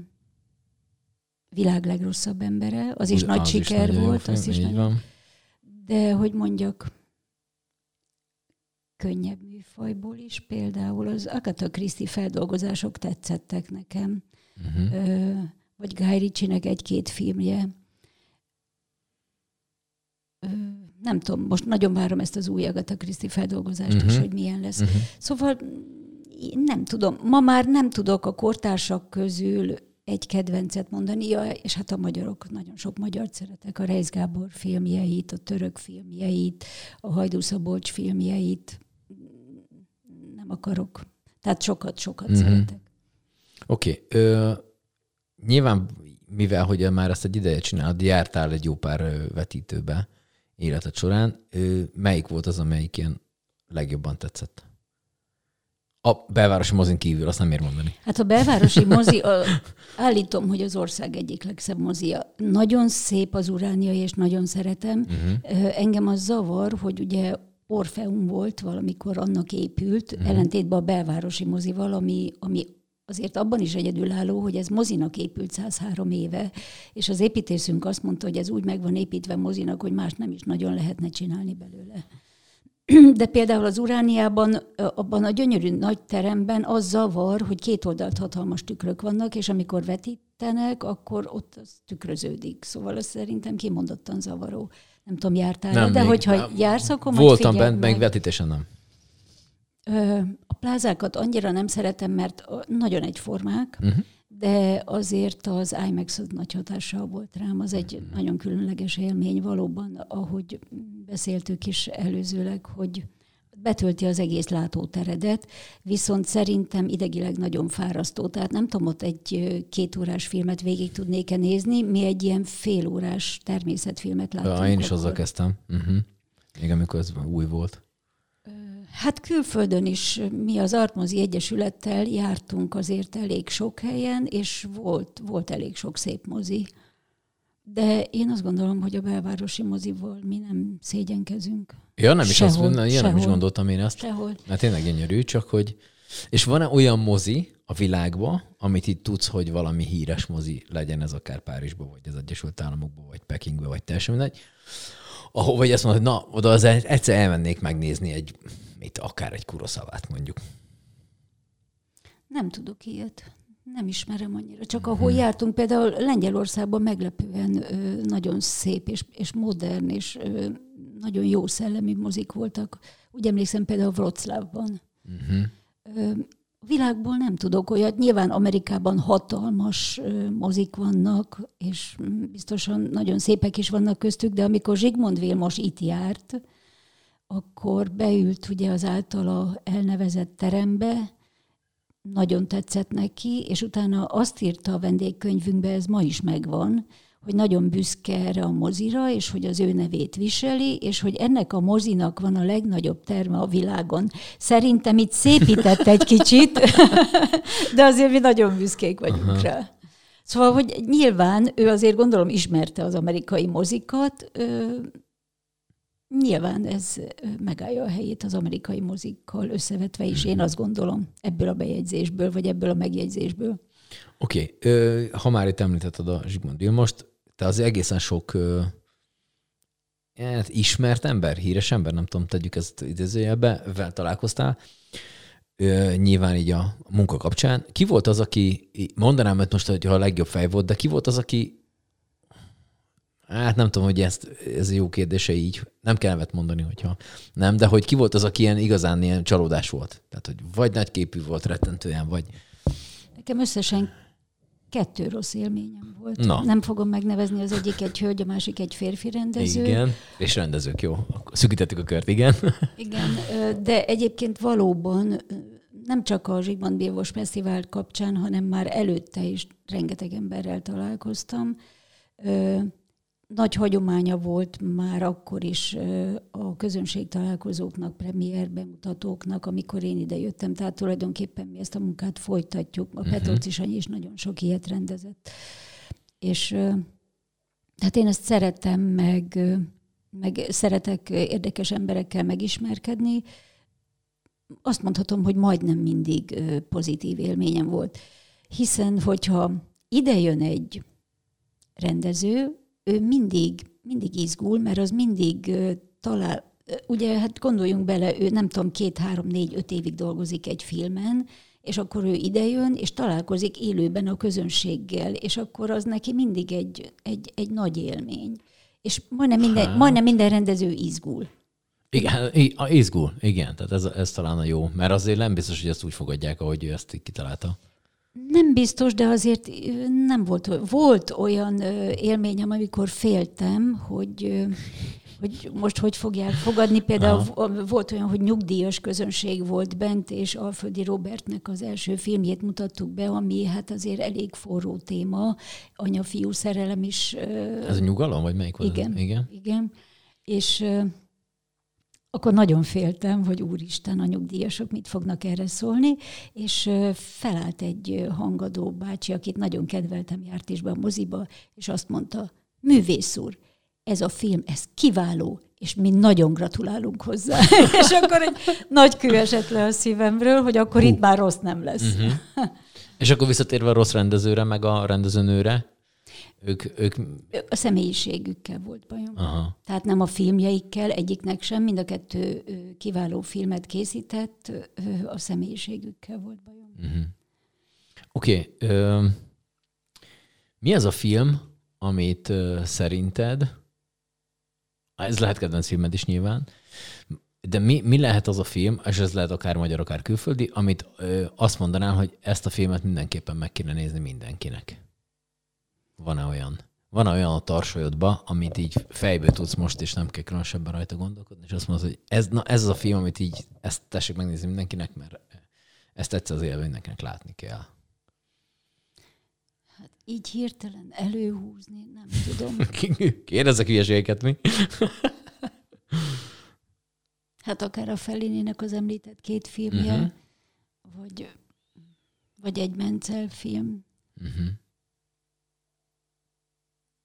Világ legrosszabb embere, az is az nagy az siker is volt, film, az is nagyon. Van. De hogy mondjak, könnyebb műfajból is, például az Agatha Christie feldolgozások tetszettek nekem, uh-huh. Ö, vagy Guy Ritchie-nek egy-két filmje. Ö, nem tudom, most nagyon várom ezt az új Agatha Christie feldolgozást uh-huh. is, hogy milyen lesz. Uh-huh. Szóval nem tudom, ma már nem tudok a kortársak közül egy kedvencet mondani, ja, és hát a magyarok, nagyon sok magyart szeretek, a Reisz Gábor filmjeit, a török filmjeit, a Hajdú Szabolcs filmjeit, nem akarok. Tehát sokat-sokat mm-hmm. szeretek. Oké. Okay. Nyilván, mivel hogy már ezt egy ideje csinálod, jártál egy jó pár vetítőbe életed során, ö, melyik volt az, amelyik ilyen legjobban tetszett? A belvárosi mozin kívül, azt nem ér mondani. Hát a belvárosi mozi, a, állítom, hogy az ország egyik legszebb mozia. Nagyon szép az Urániai, és nagyon szeretem. Uh-huh. Engem az zavar, hogy ugye Orfeum volt, valamikor annak épült, mm. ellentétben a belvárosi mozival, ami, ami azért abban is egyedülálló, hogy ez mozinak épült száz három éve, és az építészünk azt mondta, hogy ez úgy meg van építve mozinak, hogy más nem is nagyon lehetne csinálni belőle. De például az Urániában, abban a gyönyörű nagy teremben az zavar, hogy két oldalt hatalmas tükrök vannak, és amikor vetítenek, akkor ott az tükröződik. Szóval az szerintem kimondottan zavaró. Nem tudom, jártál nem, de még, hogyha nem. jársz, akkor voltam bent, meg, meg vetítésen nem. A plázákat annyira nem szeretem, mert nagyon egyformák, uh-huh. de azért az IMAX nagy hatással volt rám. Az egy uh-huh. nagyon különleges élmény valóban, ahogy beszéltük is előzőleg, hogy betölti az egész látóteredet, viszont szerintem idegileg nagyon fárasztó. Tehát nem tudom, ott egy két órás filmet végig tudnék-e nézni, mi egy ilyen fél órás természetfilmet láttunk. Ja, én is azzal kezdtem. Uh-huh. Még amikor ez új volt. Hát külföldön is mi az Artmozi Egyesülettel jártunk azért elég sok helyen, és volt, volt elég sok szép mozi. De én azt gondolom, hogy a belvárosi mozival mi nem szégyenkezünk. Ja, nem is sehol, azt mondom, ilyen nem is gondoltam én azt. Sehol. Mert tényleg gyönyörű, csak hogy... És van olyan mozi a világban, amit itt tudsz, hogy valami híres mozi legyen, ez akár Párizsban, vagy az Egyesült Államokban, vagy Pekingben, vagy teljesen mindegy, ahol vagy azt mondod, hogy na, oda az egyszer elmennék megnézni egy, mit, akár egy Kuroszavát mondjuk. Nem tudok ilyet. Nem ismerem annyira. Csak ahol hmm. jártunk, például Lengyelországban meglepően ö, nagyon szép és, és modern, és ö, nagyon jó szellemi mozik voltak. Úgy emlékszem például Wroclawban. Hmm. Ö, világból nem tudok olyat. Nyilván Amerikában hatalmas ö, mozik vannak, és biztosan nagyon szépek is vannak köztük, de amikor Zsigmond Vilmos itt járt, akkor beült ugye az általa elnevezett terembe, nagyon tetszett neki, és utána azt írta a vendégkönyvünkbe, ez ma is megvan, hogy nagyon büszke erre a mozira, és hogy az ő nevét viseli, és hogy ennek a mozinak van a legnagyobb terme a világon. Szerintem itt szépített egy kicsit, de azért mi nagyon büszkék vagyunk Aha. rá. Szóval, hogy nyilván ő azért gondolom ismerte az amerikai mozikat, nyilván ez megállja a helyét az amerikai mozikkal összevetve is, én azt gondolom, ebből a bejegyzésből, vagy ebből a megjegyzésből. Oké, okay. Ha már itt említetted a Zsigmond Vilmost, te az egészen sok hát ismert ember, híres ember, nem tudom, tegyük ezt idézőjelbe, vel találkoztál, nyilván így a munka kapcsán. Ki volt az, aki, mondanám, mert most, hogyha a legjobb fej volt, de ki volt az, aki hát nem tudom, hogy ezt, ez jó kérdése így. Nem kell nevet mondani, hogyha nem, de hogy ki volt az, aki ilyen igazán ilyen csalódás volt? Tehát, hogy vagy nagyképű volt rettentően, vagy... Nekem összesen kettő rossz élményem volt. Na. Nem fogom megnevezni, az egyik egy hölgy, a másik egy férfi rendező. Igen, és rendezők, jó. Szűkítettük a kört, igen. Igen, de egyébként valóban nem csak a Zsigmond Vilmos Fesztivál kapcsán, hanem már előtte is rengeteg emberrel találkoztam. Nagy hagyománya volt már akkor is a közönségtalálkozóknak, premier bemutatóknak, amikor én ide jöttem. Tehát tulajdonképpen mi ezt a munkát folytatjuk. A uh-huh. Petróczi Sanyi is nagyon sok ilyet rendezett. És hát én ezt szeretem, meg, meg szeretek érdekes emberekkel megismerkedni. Azt mondhatom, hogy majdnem mindig pozitív élményem volt. Hiszen, hogyha ide jön egy rendező, ő mindig, mindig izgul, mert az mindig uh, talál, uh, ugye hát gondoljunk bele, ő nem tudom, két, három, négy, öt évig dolgozik egy filmen, és akkor ő idejön, és találkozik élőben a közönséggel, és akkor az neki mindig egy, egy, egy nagy élmény. És majdnem minden, hát. majdnem minden rendező izgul. Igen, izgul, igen, tehát ez, ez talán a jó, mert azért nem biztos, hogy ezt úgy fogadják, ahogy ő ezt kitalálta. Nem biztos, de azért nem volt, volt olyan élményem, amikor féltem, hogy, hogy most hogy fogják fogadni. Például Aha. volt olyan, hogy nyugdíjas közönség volt bent, és Alföldi Robertnek az első filmjét mutattuk be, ami hát azért elég forró téma, anya-fiú szerelem is. Ez a Nyugalom, vagy melyik volt? Igen, igen. igen. És... Akkor nagyon féltem, hogy úristen, a nyugdíjasok mit fognak erre szólni, és felállt egy hangadó bácsi, akit nagyon kedveltem, járt is be a moziba, és azt mondta, művész úr, ez a film, ez kiváló, és mi nagyon gratulálunk hozzá. És akkor egy nagy kő esett le a szívemről, hogy akkor Hú. Itt már rossz nem lesz. Uh-huh. És akkor visszatérve a rossz rendezőre, meg a rendezőnőre, ők... ők... A személyiségükkel volt bajom. Aha. Tehát nem a filmjeikkel, egyiknek sem, mind a kettő kiváló filmet készített, a személyiségükkel volt bajom. Uh-huh. Oké. Okay. Mi az a film, amit szerinted... Ez lehet kedvenc filmed is nyilván, de mi, mi lehet az a film, és ez lehet akár magyar, akár külföldi, amit ö, azt mondanám, hogy ezt a filmet mindenképpen meg kéne nézni mindenkinek. Van-e olyan? Van-e olyan a tarsolyodba, amit így fejből tudsz most, és nem kell különösebben rajta gondolkodni, és azt mondod, hogy ez, na, ez az a film, amit így ezt tessék megnézni mindenkinek, mert ezt egyszer az élve mindenkinek látni kell. Hát így hirtelen előhúzni, nem tudom. Kérdezzek hülyeségeket mi? Hát akár a Fellininek az említett két filmje, uh-huh. vagy, vagy egy Menzel film. Uh-huh.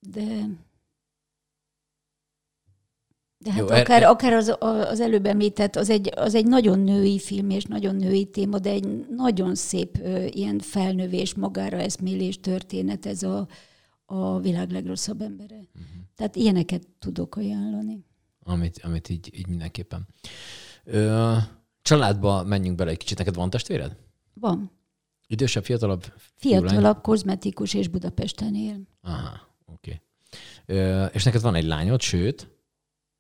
De, de hát Jó, akár, er... akár az, az előbb említett, az egy, az egy nagyon női film és nagyon női téma, de egy nagyon szép ilyen felnövés, magára eszmélés történet ez a, a világ legrosszabb embere. Uh-huh. Tehát ilyeneket tudok ajánlani. Amit, amit így, így mindenképpen. Ö, családba menjünk bele egy kicsit. Neked van testvéred? Van. Idősebb, fiatalabb? Fiatalabb, kozmetikus és Budapesten él. Aha, oké. Okay. És neked van egy lányod, sőt,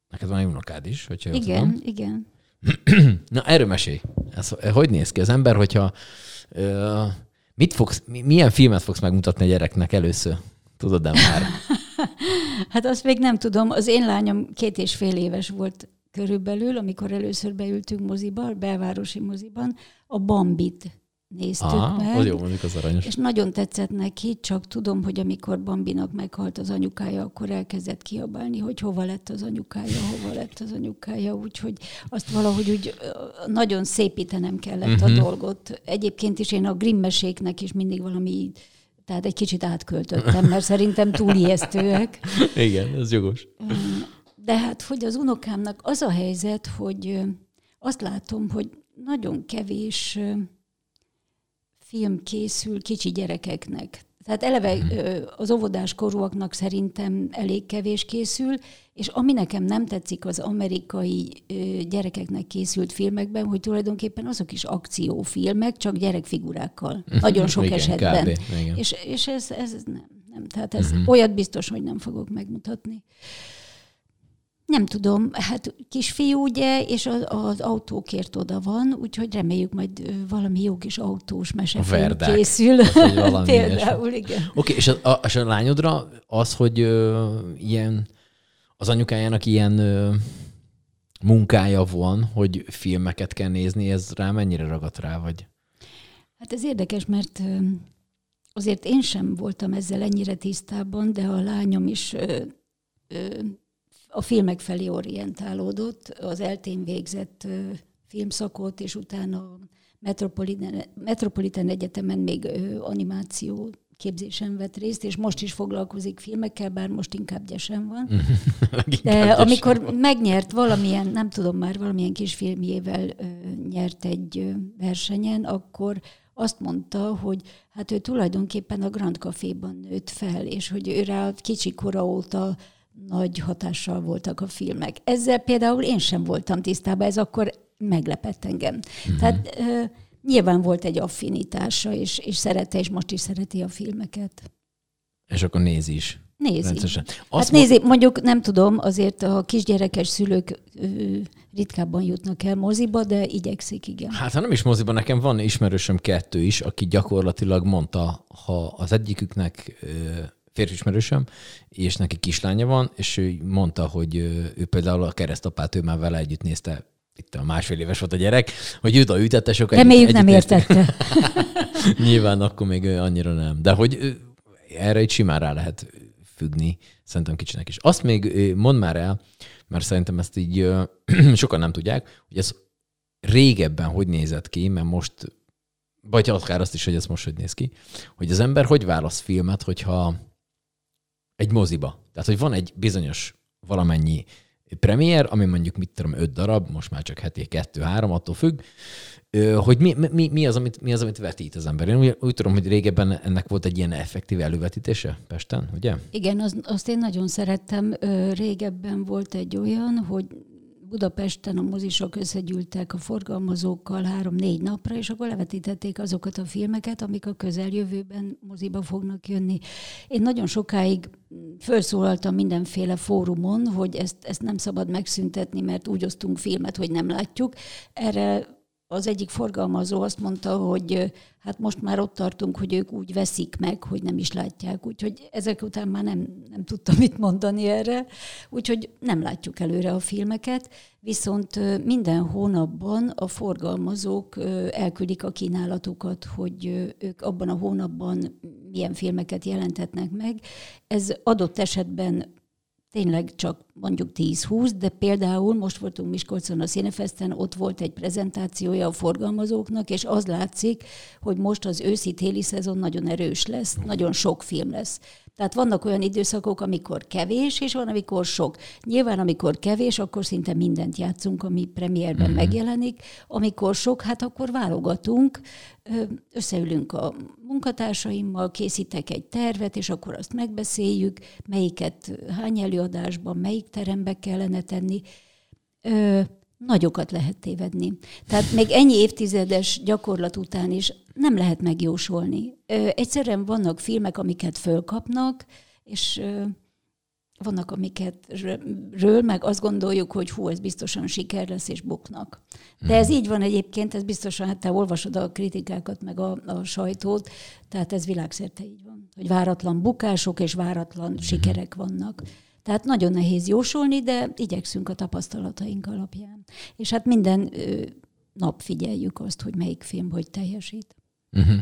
neked van egy unokád is, hogyha jól tudom. Igen, igen. Na, erről mesélj. Ez, hogy néz ki az ember, hogyha ö, mit fogsz, milyen filmet fogsz megmutatni a gyereknek először? Tudod-e már? Hát azt még nem tudom. Az én lányom két és fél éves volt körülbelül, amikor először beültünk moziba, belvárosi moziban, a Bambit néztük Aha, meg. Az jó, mondjuk az aranyos. És nagyon tetszett neki, csak tudom, hogy amikor Bambinak meghalt az anyukája, akkor elkezdett kiabálni, hogy hova lett az anyukája, hova lett az anyukája, úgyhogy azt valahogy úgy nagyon szépítenem kellett uh-huh. a dolgot. Egyébként is én a Grimm-meséknek is mindig valami... Tehát egy kicsit átköltöttem, mert szerintem túl ijesztőek. Igen, ez jogos. De hát, hogy az unokámnak az a helyzet, hogy azt látom, hogy nagyon kevés film készül kicsi gyerekeknek. Tehát eleve az óvodás korúaknak szerintem elég kevés készül, és ami nekem nem tetszik az amerikai gyerekeknek készült filmekben, hogy tulajdonképpen azok is akciófilmek, csak gyerekfigurákkal. Nagyon sok igen, esetben. Kb. Igen. És, és ez, ez nem, nem. Tehát ez uh-huh. olyat biztos, hogy nem fogok megmutatni. Nem tudom, hát kisfiú ugye, és az, az autókért oda van, úgyhogy reméljük majd valami jó kis autós mesefilm készül. Például, igen. Oké, okay, és, és a lányodra az, hogy ö, ilyen, az anyukájának ilyen ö, munkája van, hogy filmeket kell nézni, ez rá mennyire ragadt rá, vagy? Hát ez érdekes, mert... Ö, azért én sem voltam ezzel ennyire tisztában, de a lányom is... Ö, ö, a filmek felé orientálódott, az eltén végzett ö, filmszakot, és utána a Metropolitan, Metropolitan Egyetemen még ö, animáció képzésen vett részt, és most is foglalkozik filmekkel, bár most inkább gyesen van. De amikor van. Megnyert valamilyen, nem tudom már, valamilyen kis filmjével ö, nyert egy ö, versenyen, akkor azt mondta, hogy hát ő tulajdonképpen a Grand Caféban nőtt fel, és hogy ő rá kicsi kora óta nagy hatással voltak a filmek. Ezzel például én sem voltam tisztában, ez akkor meglepett engem. Mm-hmm. Tehát ö, nyilván volt egy affinitása, és, és szerette, és most is szereti a filmeket. És akkor nézi is. Nézi. Hát nézi, mondjuk nem tudom, azért a kisgyerekes szülők ö, ritkábban jutnak el moziba, de igyekszik, igen. Hát ha nem is moziba, nekem van ismerősöm kettő is, aki gyakorlatilag mondta, ha az egyiküknek... Ö, férfi ismerősöm, és neki kislánya van, és ő mondta, hogy ő például a keresztapát, ő már vele együtt nézte, itt a másfél éves volt a gyerek, hogy őt a ütette sokat. Reméljük nem értette. Nyilván akkor még annyira nem. De hogy erre itt simán rá lehet függni, szerintem kicsinek is. Azt még mondd már el, mert szerintem ezt így sokan nem tudják, hogy ez régebben hogy nézett ki, mert most, vagy akár azt is, hogy ez most hogy néz ki, hogy az ember hogy választ filmet, hogyha egy moziba. Tehát, hogy van egy bizonyos valamennyi premier, ami mondjuk mit tudom, öt darab, most már csak heti kettő-három, attól függ, hogy mi, mi, mi, az, amit, mi az, amit vetít az ember. Én úgy, úgy tudom, hogy régebben ennek volt egy ilyen effektív elővetítése Pesten, ugye? Igen, az, azt én nagyon szerettem. Régebben volt egy olyan, hogy Budapesten a mozisok összegyűltek a forgalmazókkal három-négy napra, és akkor levetítették azokat a filmeket, amik a közeljövőben moziba fognak jönni. Én nagyon sokáig felszólaltam mindenféle fórumon, hogy ezt, ezt nem szabad megszüntetni, mert úgy osztunk filmet, hogy nem látjuk. Erre az egyik forgalmazó azt mondta, hogy hát most már ott tartunk, hogy ők úgy veszik meg, hogy nem is látják. Úgyhogy ezek után már nem, nem tudtam mit mondani erre. Úgyhogy nem látjuk előre a filmeket, viszont minden hónapban a forgalmazók elküldik a kínálatukat, hogy ők abban a hónapban milyen filmeket jelentetnek meg. Ez adott esetben tényleg csak mondjuk tíz-húsz, de például most voltunk Miskolcon a Cinefesten, ott volt egy prezentációja a forgalmazóknak, és az látszik, hogy most az őszi-téli szezon nagyon erős lesz, nagyon sok film lesz. Tehát vannak olyan időszakok, amikor kevés, és van, amikor sok. Nyilván, amikor kevés, akkor szinte mindent játszunk, ami premierben mm-hmm. megjelenik. Amikor sok, hát akkor válogatunk, összeülünk a munkatársaimmal, készítek egy tervet, és akkor azt megbeszéljük, melyiket hány előadásban, melyik terembe kellene tenni. Ö, nagyokat lehet tévedni. Tehát még ennyi évtizedes gyakorlat után is nem lehet megjósolni. Ö, egyszerűen vannak filmek, amiket fölkapnak, és ö, vannak, amiketről meg azt gondoljuk, hogy hú, ez biztosan siker lesz, és buknak. De ez így van egyébként, ez biztosan, hát te olvasod a kritikákat, meg a, a sajtót, tehát ez világszerte így van, hogy váratlan bukások és váratlan sikerek vannak. Tehát nagyon nehéz jósolni, de igyekszünk a tapasztalataink alapján. És hát minden ö, nap figyeljük azt, hogy melyik film hogy teljesít. Uh-huh.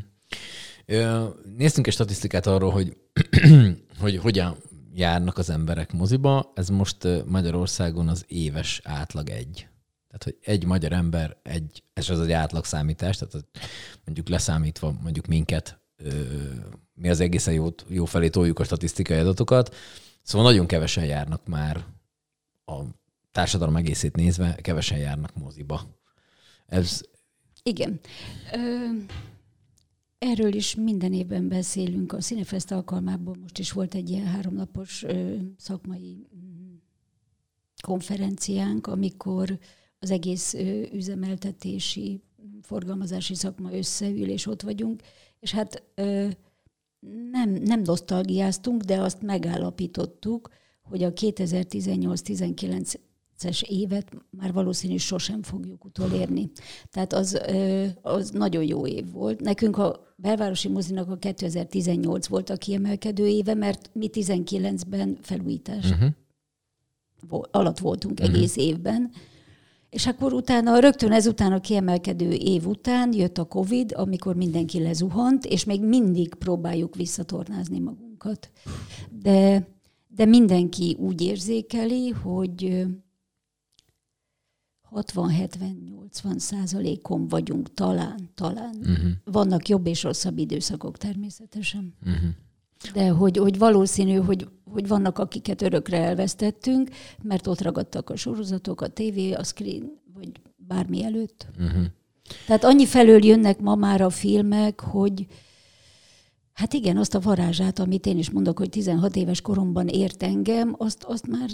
Ö, néztünk egy statisztikát arról, hogy, hogy hogyan járnak az emberek moziba. Ez most Magyarországon az éves átlag egy. Tehát, hogy egy magyar ember, egy, ez az egy átlagszámítás, tehát mondjuk leszámítva mondjuk minket, ö, mi az egészen jó, jó felé toljuk a statisztikai adatokat. Szóval nagyon kevesen járnak már, a társadalom egészét nézve, kevesen járnak moziba. Ez... Igen. Ö, erről is minden évben beszélünk. A Cinefest alkalmából most is volt egy ilyen háromnapos ö, szakmai konferenciánk, amikor az egész ö, üzemeltetési, forgalmazási szakma összeül, és ott vagyunk. És hát... Ö, Nem, nem nosztalgiáztunk, de azt megállapítottuk, hogy a kétezer-tizennyolc-tizenkilences évet már valószínű sosem fogjuk utolérni. Tehát az, az nagyon jó év volt. Nekünk a Belvárosi mozinak a kétezer-tizennyolc volt a kiemelkedő éve, mert mi tizenkilencben felújítás uh-huh. alatt voltunk uh-huh. egész évben. És akkor utána, rögtön ezután a kiemelkedő év után jött a Covid, amikor mindenki lezuhant, és még mindig próbáljuk visszatornázni magunkat. De, de mindenki úgy érzékeli, hogy hatvan-hetven-nyolcvan százalékon vagyunk, talán, talán. Uh-huh. Vannak jobb és rosszabb időszakok természetesen. Uh-huh. De hogy, hogy valószínű, hogy, hogy vannak, akiket örökre elvesztettünk, mert ott ragadtak a sorozatok, a tévé, a screen, vagy bármi előtt. Uh-huh. Tehát annyi felől jönnek ma már a filmek, hogy hát igen, azt a varázsát, amit én is mondok, hogy tizenhat éves koromban ért engem, azt, azt már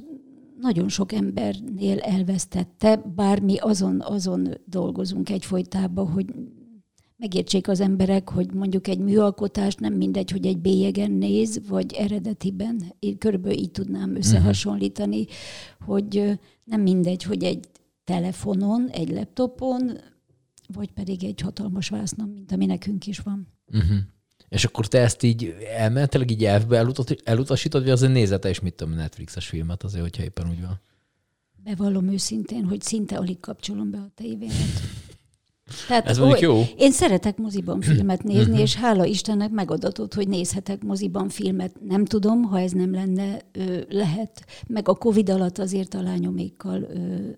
nagyon sok embernél elvesztette, bármi azon, azon dolgozunk egyfolytában, hogy... Megértsék az emberek, hogy mondjuk egy műalkotást nem mindegy, hogy egy bélyegen néz, vagy eredetiben. Én körülbelül így tudnám összehasonlítani, hogy nem mindegy, hogy egy telefonon, egy laptopon, vagy pedig egy hatalmas vásznon, mint ami nekünk is van. Uh-huh. És akkor te ezt így elmenteleg így elfbe elutasítod, vagy azért nézete is, mit tudom, Netflixes filmet azért, hogyha éppen úgy van? Bevallom őszintén, hogy szinte alig kapcsolom be a tévémet. Tehát ez ó, jó. Én szeretek moziban filmet nézni, és hála Istennek megadatott, hogy nézhetek moziban filmet. Nem tudom, ha ez nem lenne, lehet. Meg a Covid alatt azért a lányomékkal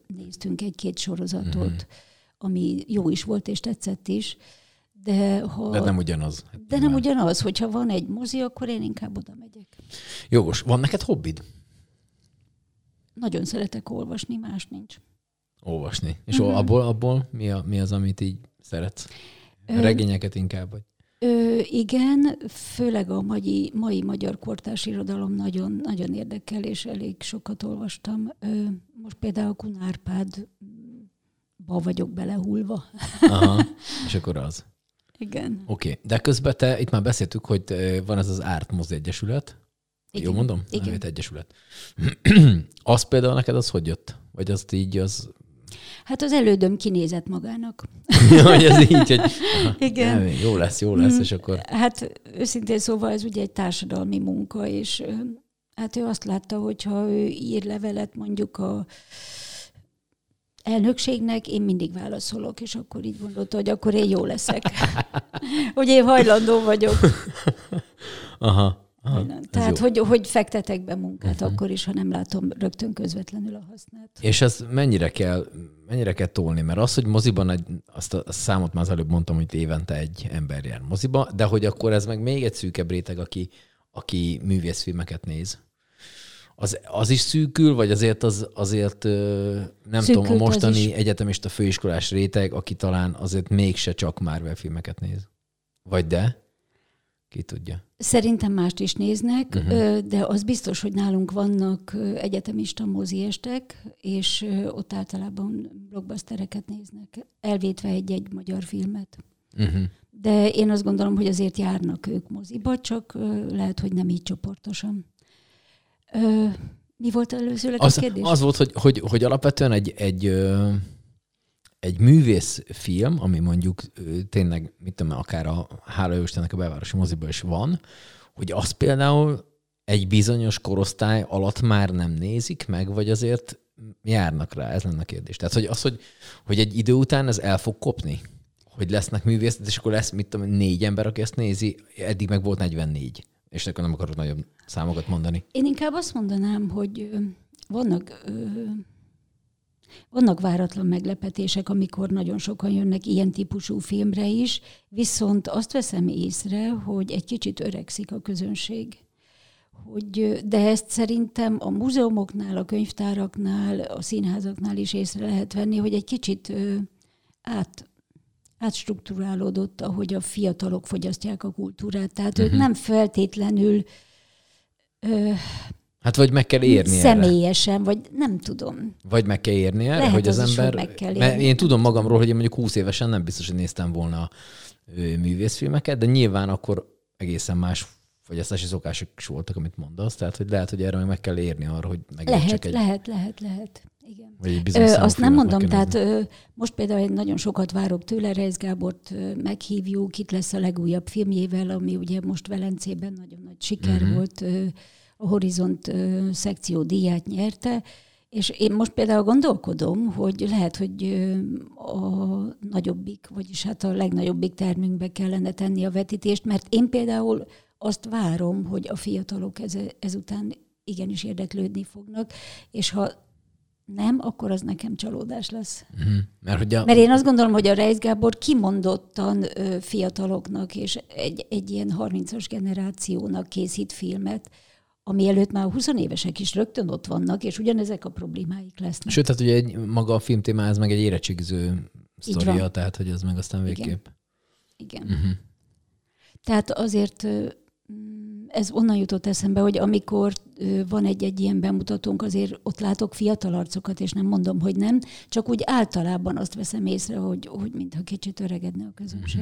néztünk egy-két sorozatot, ami jó is volt, és tetszett is. De, ha, de nem ugyanaz. Hát de nem már. ugyanaz, hogyha van egy mozi, akkor én inkább oda megyek. Jogos. Van neked hobbid? nagyon szeretek olvasni, más nincs. Olvasni. És uh-huh. abból, abból mi, a, mi az, amit így szeretsz? Ö, Regényeket inkább? Vagy? Ö, igen, főleg a mai, mai magyar kortárs irodalom nagyon, nagyon érdekel, és elég sokat olvastam. Ö, most például Kun Árpádba vagyok belehulva. Aha, és akkor az. Igen. Oké, okay. De közben te, itt már beszéltük, hogy van ez az Árt Mozi Egyesület. Igen. Jó mondom? Igen. Nevét Egyesület. Az például neked az hogy jött? Vagy azt így az... Hát az elődöm kinézett magának. Hogy ez így, hogy igen. Nem, jó lesz, jó lesz, és akkor... Hát őszintén szóval ez ugye egy társadalmi munka, és hát ő azt látta, hogyha ő ír levelet mondjuk a elnökségnek, én mindig válaszolok, és akkor így gondolta, hogy akkor én jó leszek. Hogy én hajlandó vagyok. Aha. Aha, tehát, hogy, hogy fektetek be munkát uh-huh. akkor is, ha nem látom rögtön közvetlenül a hasznát. És ez mennyire kell, mennyire kell tolni? Mert az, hogy moziban, egy, azt a, a számot már az előbb mondtam, hogy évente egy ember jár moziba, de hogy akkor ez meg még egy szűkebb réteg, aki, aki művészfilmeket néz. Az, az is szűkül, vagy azért az, azért nem szűkült, tudom, a mostani egyetemista főiskolás réteg, aki talán azért mégse csak Marvel filmeket néz. Vagy de? Ki tudja. Szerintem mást is néznek, uh-huh. de az biztos, hogy nálunk vannak egyetemista moziestek, és ott általában blockbustereket néznek, elvétve egy-egy magyar filmet. Uh-huh. De én azt gondolom, hogy azért járnak ők moziba, csak lehet, hogy nem így csoportosan. Mi volt előzőleg az, a kérdés? Az volt, hogy, hogy, hogy alapvetően egy... egy Egy művészfilm, ami mondjuk tényleg, mit tudom, akár a hála Istennek a belvárosi moziban is van, hogy az például egy bizonyos korosztály alatt már nem nézik meg, vagy azért járnak rá, ez lenne a kérdés. Tehát, hogy az, hogy, hogy egy idő után ez el fog kopni, hogy lesznek művészet, és akkor lesz, mit tudom, négy ember, aki ezt nézi, eddig meg volt negyvennégy, és akkor nem akarok nagyobb számokat mondani. Én inkább azt mondanám, hogy vannak... Vannak váratlan meglepetések, amikor nagyon sokan jönnek ilyen típusú filmre is, viszont azt veszem észre, hogy egy kicsit öregszik a közönség. Hogy, de ezt szerintem a múzeumoknál, a könyvtáraknál, a színházaknál is észre lehet venni, hogy egy kicsit át, átstrukturálódott, ahogy a fiatalok fogyasztják a kultúrát. Tehát uh-huh. ők nem feltétlenül... Ö, Hát vagy meg kell érni személyesen, erre. Vagy nem tudom. Vagy meg kell érni erre, lehet, hogy az, az ember... Meg kell érni. Én tudom magamról, hogy én mondjuk húsz évesen nem biztos, hogy néztem volna művészfilmeket, de nyilván akkor egészen más fogyasztási szokások is voltak, amit mondasz. Tehát, hogy lehet, hogy erre meg kell érni arra, hogy megértsek lehet, egy... Lehet, lehet, lehet. Igen. Vagy ö, azt nem mondom, tehát ö, most például én nagyon sokat várok tőle, Reisz Gábort ö, meghívjuk, itt lesz a legújabb filmjével, ami ugye most Velencében nagyon nagy siker uh-huh. volt, ö, a Horizont ö, szekció díját nyerte, és én most például gondolkodom, hogy lehet, hogy ö, a nagyobbik, vagyis hát a legnagyobbik termünkbe kellene tenni a vetítést, mert én például azt várom, hogy a fiatalok ez, ezután igenis érdeklődni fognak, és ha nem, akkor az nekem csalódás lesz. Mm-hmm. Mert, hogy a... Mert én azt gondolom, hogy a Reisz Gábor kimondottan ö, fiataloknak és egy, egy ilyen harmincas generációnak készít filmet, ami előtt már húszévesek is rögtön ott vannak, és ugyanezek a problémáik lesznek. Sőt, hát ugye egy, maga a filmtéma, ez meg egy érettségiző sztoria, tehát hogy ez meg aztán végképp. Igen. Igen. Uh-huh. Tehát azért ez onnan jutott eszembe, hogy amikor van egy-egy ilyen bemutatónk, azért ott látok fiatal arcokat, és nem mondom, hogy nem, csak úgy általában azt veszem észre, hogy, hogy mintha kicsit öregedne a közönség.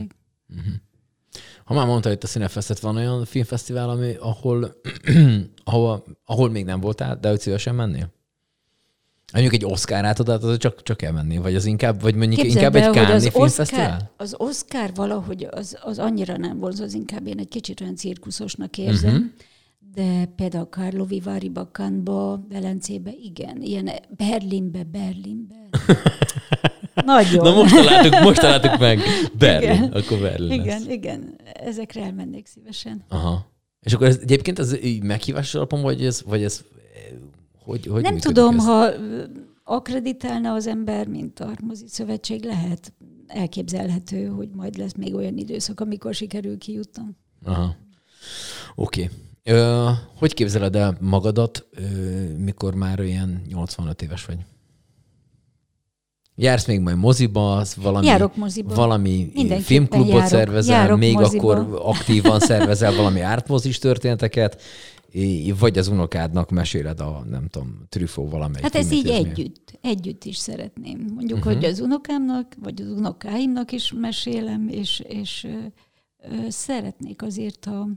Uh-huh. Uh-huh. Ha már mondtad itt a Cinefestet, van olyan filmfesztivál, ami, ahol, ahol, ahol még nem voltál, de hogy szívesen mennél? Mondjuk egy Oscar átadát, az csak, csak elmennél, vagy az inkább, vagy mondjuk képzeld inkább be, egy Cannes-i filmfesztivál? Az Oscar valahogy az, az annyira nem volt, az inkább én egy kicsit olyan cirkuszosnak érzem, uh-huh. de például Carlo Vivari-ba, Cannes-ba, Velencébe, igen, ilyen Berlinbe, Berlinbe. Nagyon. Na most találtuk, most találtuk meg. Berlin, igen. Akkor Berlin igen, lesz. Igen, ezekre elmennék szívesen. Aha. És akkor ez, egyébként ez meghívás alapon, vagy ez, vagy ez hogy, hogy nem tudom, ez? Ha akreditálna az ember, mint a mozi szövetség, lehet elképzelhető, hogy majd lesz még olyan időszak, amikor sikerül kijutnom. Aha. Oké. Okay. Ö, hogy képzeled el magadat, ö, mikor már olyan nyolcvanöt éves vagy? Jársz még majd moziba, valami, valami filmklubot járok, szervezel, járok még moziba. Akkor aktívan szervezel valami ártmozis történeteket, vagy az unokádnak meséled a, nem tudom, Trüffó valamelyik. Hát ez így együtt, együtt is szeretném. Mondjuk, uh-huh. hogy az unokámnak, vagy az unokáimnak is mesélem, és, és ö, ö, szeretnék azért a,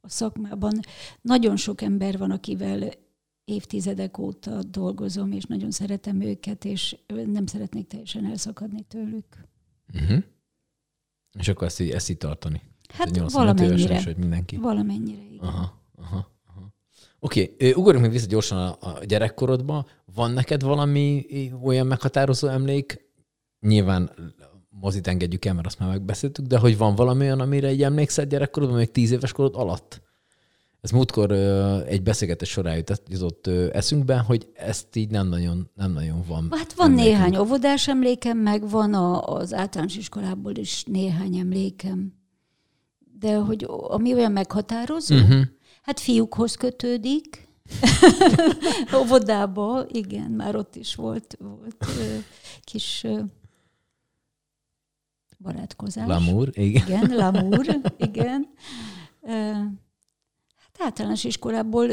a szakmában. Nagyon sok ember van, akivel évtizedek óta dolgozom, és nagyon szeretem őket, és nem szeretnék teljesen elszakadni tőlük. Uh-huh. És akkor ezt így, ezt így tartani? Hát valamennyire. Is, valamennyire, igen. Aha, aha, aha. Oké, okay. Ugorjunk még vissza gyorsan a, a gyerekkorodba. Van neked valami olyan meghatározó emlék? Nyilván mozit engedjük el, mert azt már megbeszéltük, de hogy van valami olyan, amire így emlékszel gyerekkorodban, még tíz éves korod alatt? Ez múltkor egy beszélgetés során jutott eszünkbe, hogy ezt így nem nagyon, nem nagyon van. Hát van emlékem. Néhány óvodás emlékem, meg van a, az általános iskolából is néhány emlékem. De hogy ami olyan meghatározó, uh-huh. hát fiúkhoz kötődik. Óvodába, igen, már ott is volt, volt kis barátkozás. Lamúr, igen. Igen, lamúr, igen. Általános iskolából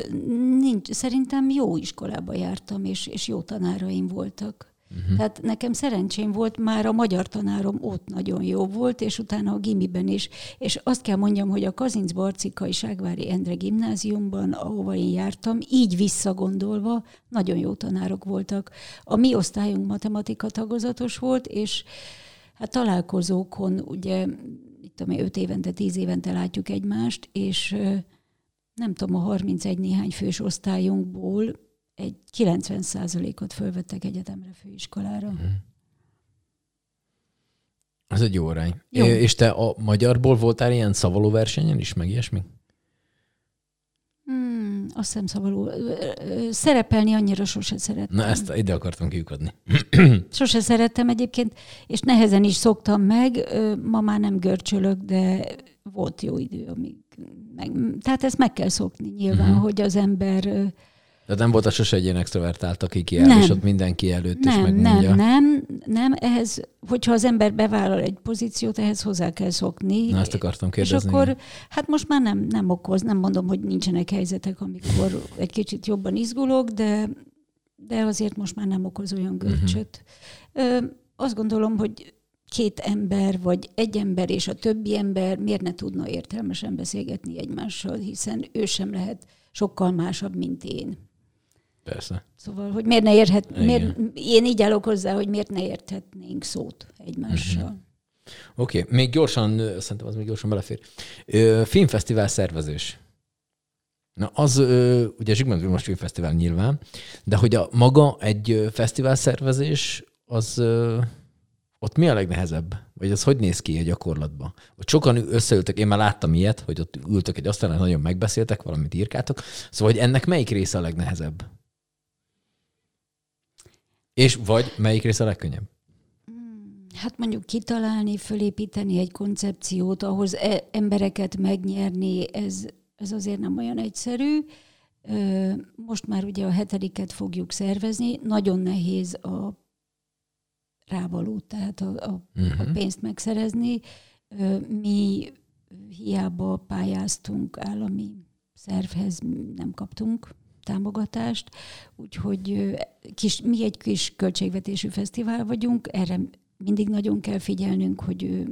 nincs, szerintem jó iskolába jártam, és, és jó tanáraim voltak. Uh-huh. Tehát nekem szerencsém volt, már a magyar tanárom ott nagyon jó volt, és utána a gimiben is. És azt kell mondjam, hogy a Kazincz-Barcikai Ságvári Endre gimnáziumban, ahova én jártam, így visszagondolva nagyon jó tanárok voltak. A mi osztályunk matematika tagozatos volt, és hát találkozókon ugye, itt tudom, öt évente, tíz évente látjuk egymást, és nem tudom, a harmincegy néhány fős osztályunkból egy kilencven százalékot fölvettek egyetemre, főiskolára. Uh-huh. Ez egy jó arány. Jó. És te a magyarból voltál ilyen szavalóversenyen is, meg ilyesmi? Hmm, azt hiszem szavaló. Szerepelni annyira sose szerettem. Na, ezt ide akartam kiukadni. Sose szerettem egyébként, és nehezen is szoktam meg. Ma már nem görcsölök, de volt jó idő, amíg meg, tehát ezt meg kell szokni nyilván, uh-huh. hogy az ember... Tehát nem volt a sose egy ilyen extrovertált, aki kiáll, és ott mindenki előtt nem, is megmondja. Nem, nem, nem. Ehhez, hogyha az ember bevállal egy pozíciót, ehhez hozzá kell szokni. Na, ezt akartam kérdezni. És akkor, igen. hát most már nem, nem okoz, nem mondom, hogy nincsenek helyzetek, amikor egy kicsit jobban izgulok, de, de azért most már nem okoz olyan görcsöt. Uh-huh. Azt gondolom, hogy két ember, vagy egy ember és a többi ember miért ne tudna értelmesen beszélgetni egymással, hiszen ő sem lehet sokkal másabb, mint én. Persze. Szóval, hogy miért ne érhet, miért, én így állok hozzá, hogy miért ne érthetnénk szót egymással. Uh-huh. Oké, okay. még gyorsan, szerintem az még gyorsan belefér. Ö, filmfesztivál szervezés. Na az, ö, ugye Zsigmond Vilmos filmfesztivál nyilván, de hogy a maga egy fesztivál szervezés, az... Ö, ott mi a legnehezebb? Vagy az hogy néz ki a gyakorlatban? Ott sokan összeültök, én már láttam ilyet, hogy ott ültök egy asztalán, nagyon megbeszéltek, valamit írkátok. Szóval, hogy ennek melyik része a legnehezebb? És vagy melyik része a legkönnyebb? Hát mondjuk kitalálni, fölépíteni egy koncepciót, ahhoz embereket megnyerni, ez, ez azért nem olyan egyszerű. Most már ugye a hetediket fogjuk szervezni. Nagyon nehéz a rávaló, tehát a, a, uh-huh. a pénzt megszerezni. Mi hiába pályáztunk állami szervhez, nem kaptunk támogatást, úgyhogy kis, mi egy kis költségvetésű fesztivál vagyunk, erre mindig nagyon kell figyelnünk, hogy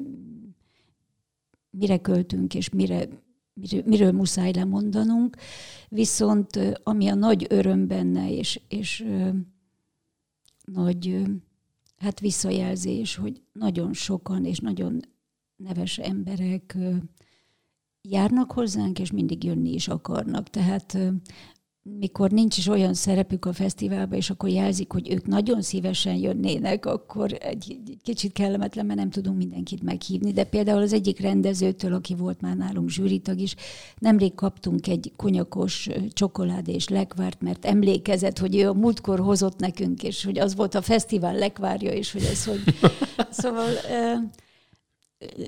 mire költünk és mire, miről, miről muszáj lemondanunk, viszont ami a nagy öröm benne, és, és nagy hát visszajelzés, hogy nagyon sokan és nagyon neves emberek járnak hozzánk, és mindig jönni is akarnak. Tehát mikor nincs is olyan szerepük a fesztiválban, és akkor jelzik, hogy ők nagyon szívesen jönnének, akkor egy kicsit kellemetlen, mert nem tudunk mindenkit meghívni. De például az egyik rendezőtől, aki volt már nálunk zsűritag is, nemrég kaptunk egy konyakos csokoládé és lekvárt, mert emlékezett, hogy ő a múltkor hozott nekünk, és hogy az volt a fesztivál lekvárja, és hogy ez, hogy... Szóval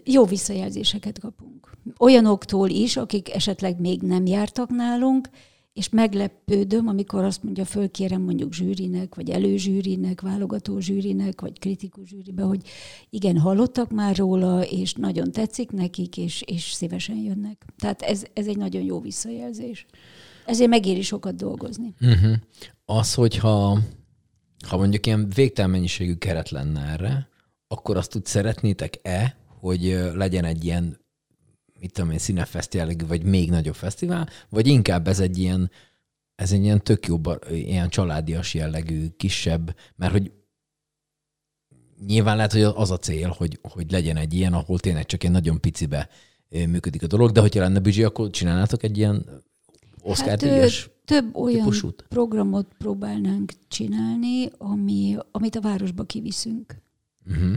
jó visszajelzéseket kapunk. Olyanoktól is, akik esetleg még nem jártak nálunk, és meglepődöm, amikor azt mondja, fölkérem mondjuk zsűrinek, vagy előzsűrinek, válogató zsűrinek, vagy kritikus zsűribe, hogy igen, hallottak már róla, és nagyon tetszik nekik, és, és szívesen jönnek. Tehát ez, ez egy nagyon jó visszajelzés. Ezért megéri sokat dolgozni. Uh-huh. Az, hogyha ha mondjuk ilyen végtelen mennyiségű keret lenne erre, akkor azt úgy szeretnétek-e, hogy legyen egy ilyen, mit tudom én, Cinefest jellegű, vagy még nagyobb fesztivál, vagy inkább ez egy ilyen, ez egy ilyen tök jó, ilyen családias jellegű, kisebb, mert hogy nyilván lehet, hogy az a cél, hogy, hogy legyen egy ilyen, ahol tényleg csak egy nagyon picibe működik a dolog, de hogyha lenne büdzsé, akkor csinálnátok egy ilyen Oscar-díjas több olyan típusút? Programot próbálnánk csinálni, ami, amit a városba kiviszünk. Uh-huh.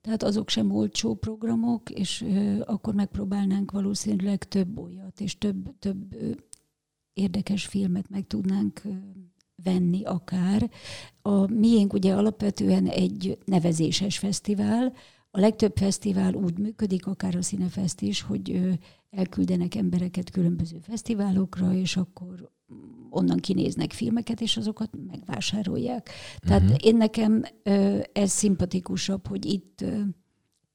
Tehát azok sem olcsó programok, és ö, akkor megpróbálnánk valószínűleg több olyat, és több, több ö, érdekes filmet meg tudnánk ö, venni akár. A miénk ugye alapvetően egy nevezéses fesztivál. A legtöbb fesztivál úgy működik, akár a Cinefest is, hogy ö, elküldenek embereket különböző fesztiválokra, és akkor onnan kinéznek filmeket, és azokat megvásárolják. Tehát uh-huh. én nekem ez szimpatikusabb, hogy itt,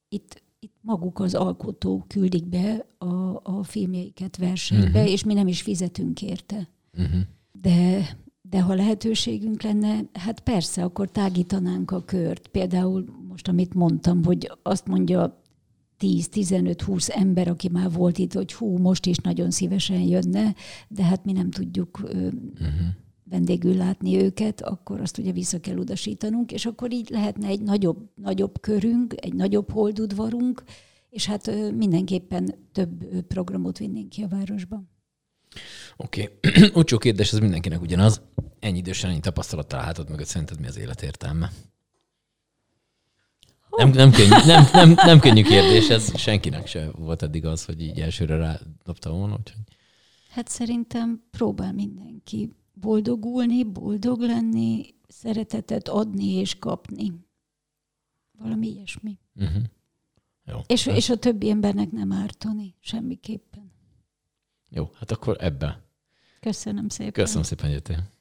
itt, itt maguk az alkotók küldik be a, a filmjeiket versenybe, uh-huh. és mi nem is fizetünk érte. Uh-huh. De, de ha lehetőségünk lenne, hát persze, akkor tágítanánk a kört. Például most, amit mondtam, hogy azt mondja tíz, tizenöt, húsz ember, aki már volt itt, hogy hú, most is nagyon szívesen jönne, de hát mi nem tudjuk ö, uh-huh. vendégül látni őket, akkor azt ugye vissza kell utasítanunk, és akkor így lehetne egy nagyobb, nagyobb körünk, egy nagyobb holdudvarunk, és hát ö, mindenképpen több ö, programot vinnénk ki a városba. Oké. Okay. Úgy sok kérdés, ez mindenkinek ugyanaz. Ennyi idősen, ennyi tapasztalattal látod mögött, szerinted mi az élet értelme? Nem, nem, könnyű, nem, nem, nem könnyű kérdés, ez senkinek sem volt eddig az, hogy így elsőre rádobta volna. Úgyhogy... Hát szerintem próbál mindenki boldogulni, boldog lenni, szeretetet adni és kapni. Valami ilyesmi. Uh-huh. Jó, és, ez... és a többi embernek nem ártani, semmiképpen. Jó, hát akkor ebben. Köszönöm szépen. Köszönöm szépen, hogy jöttél.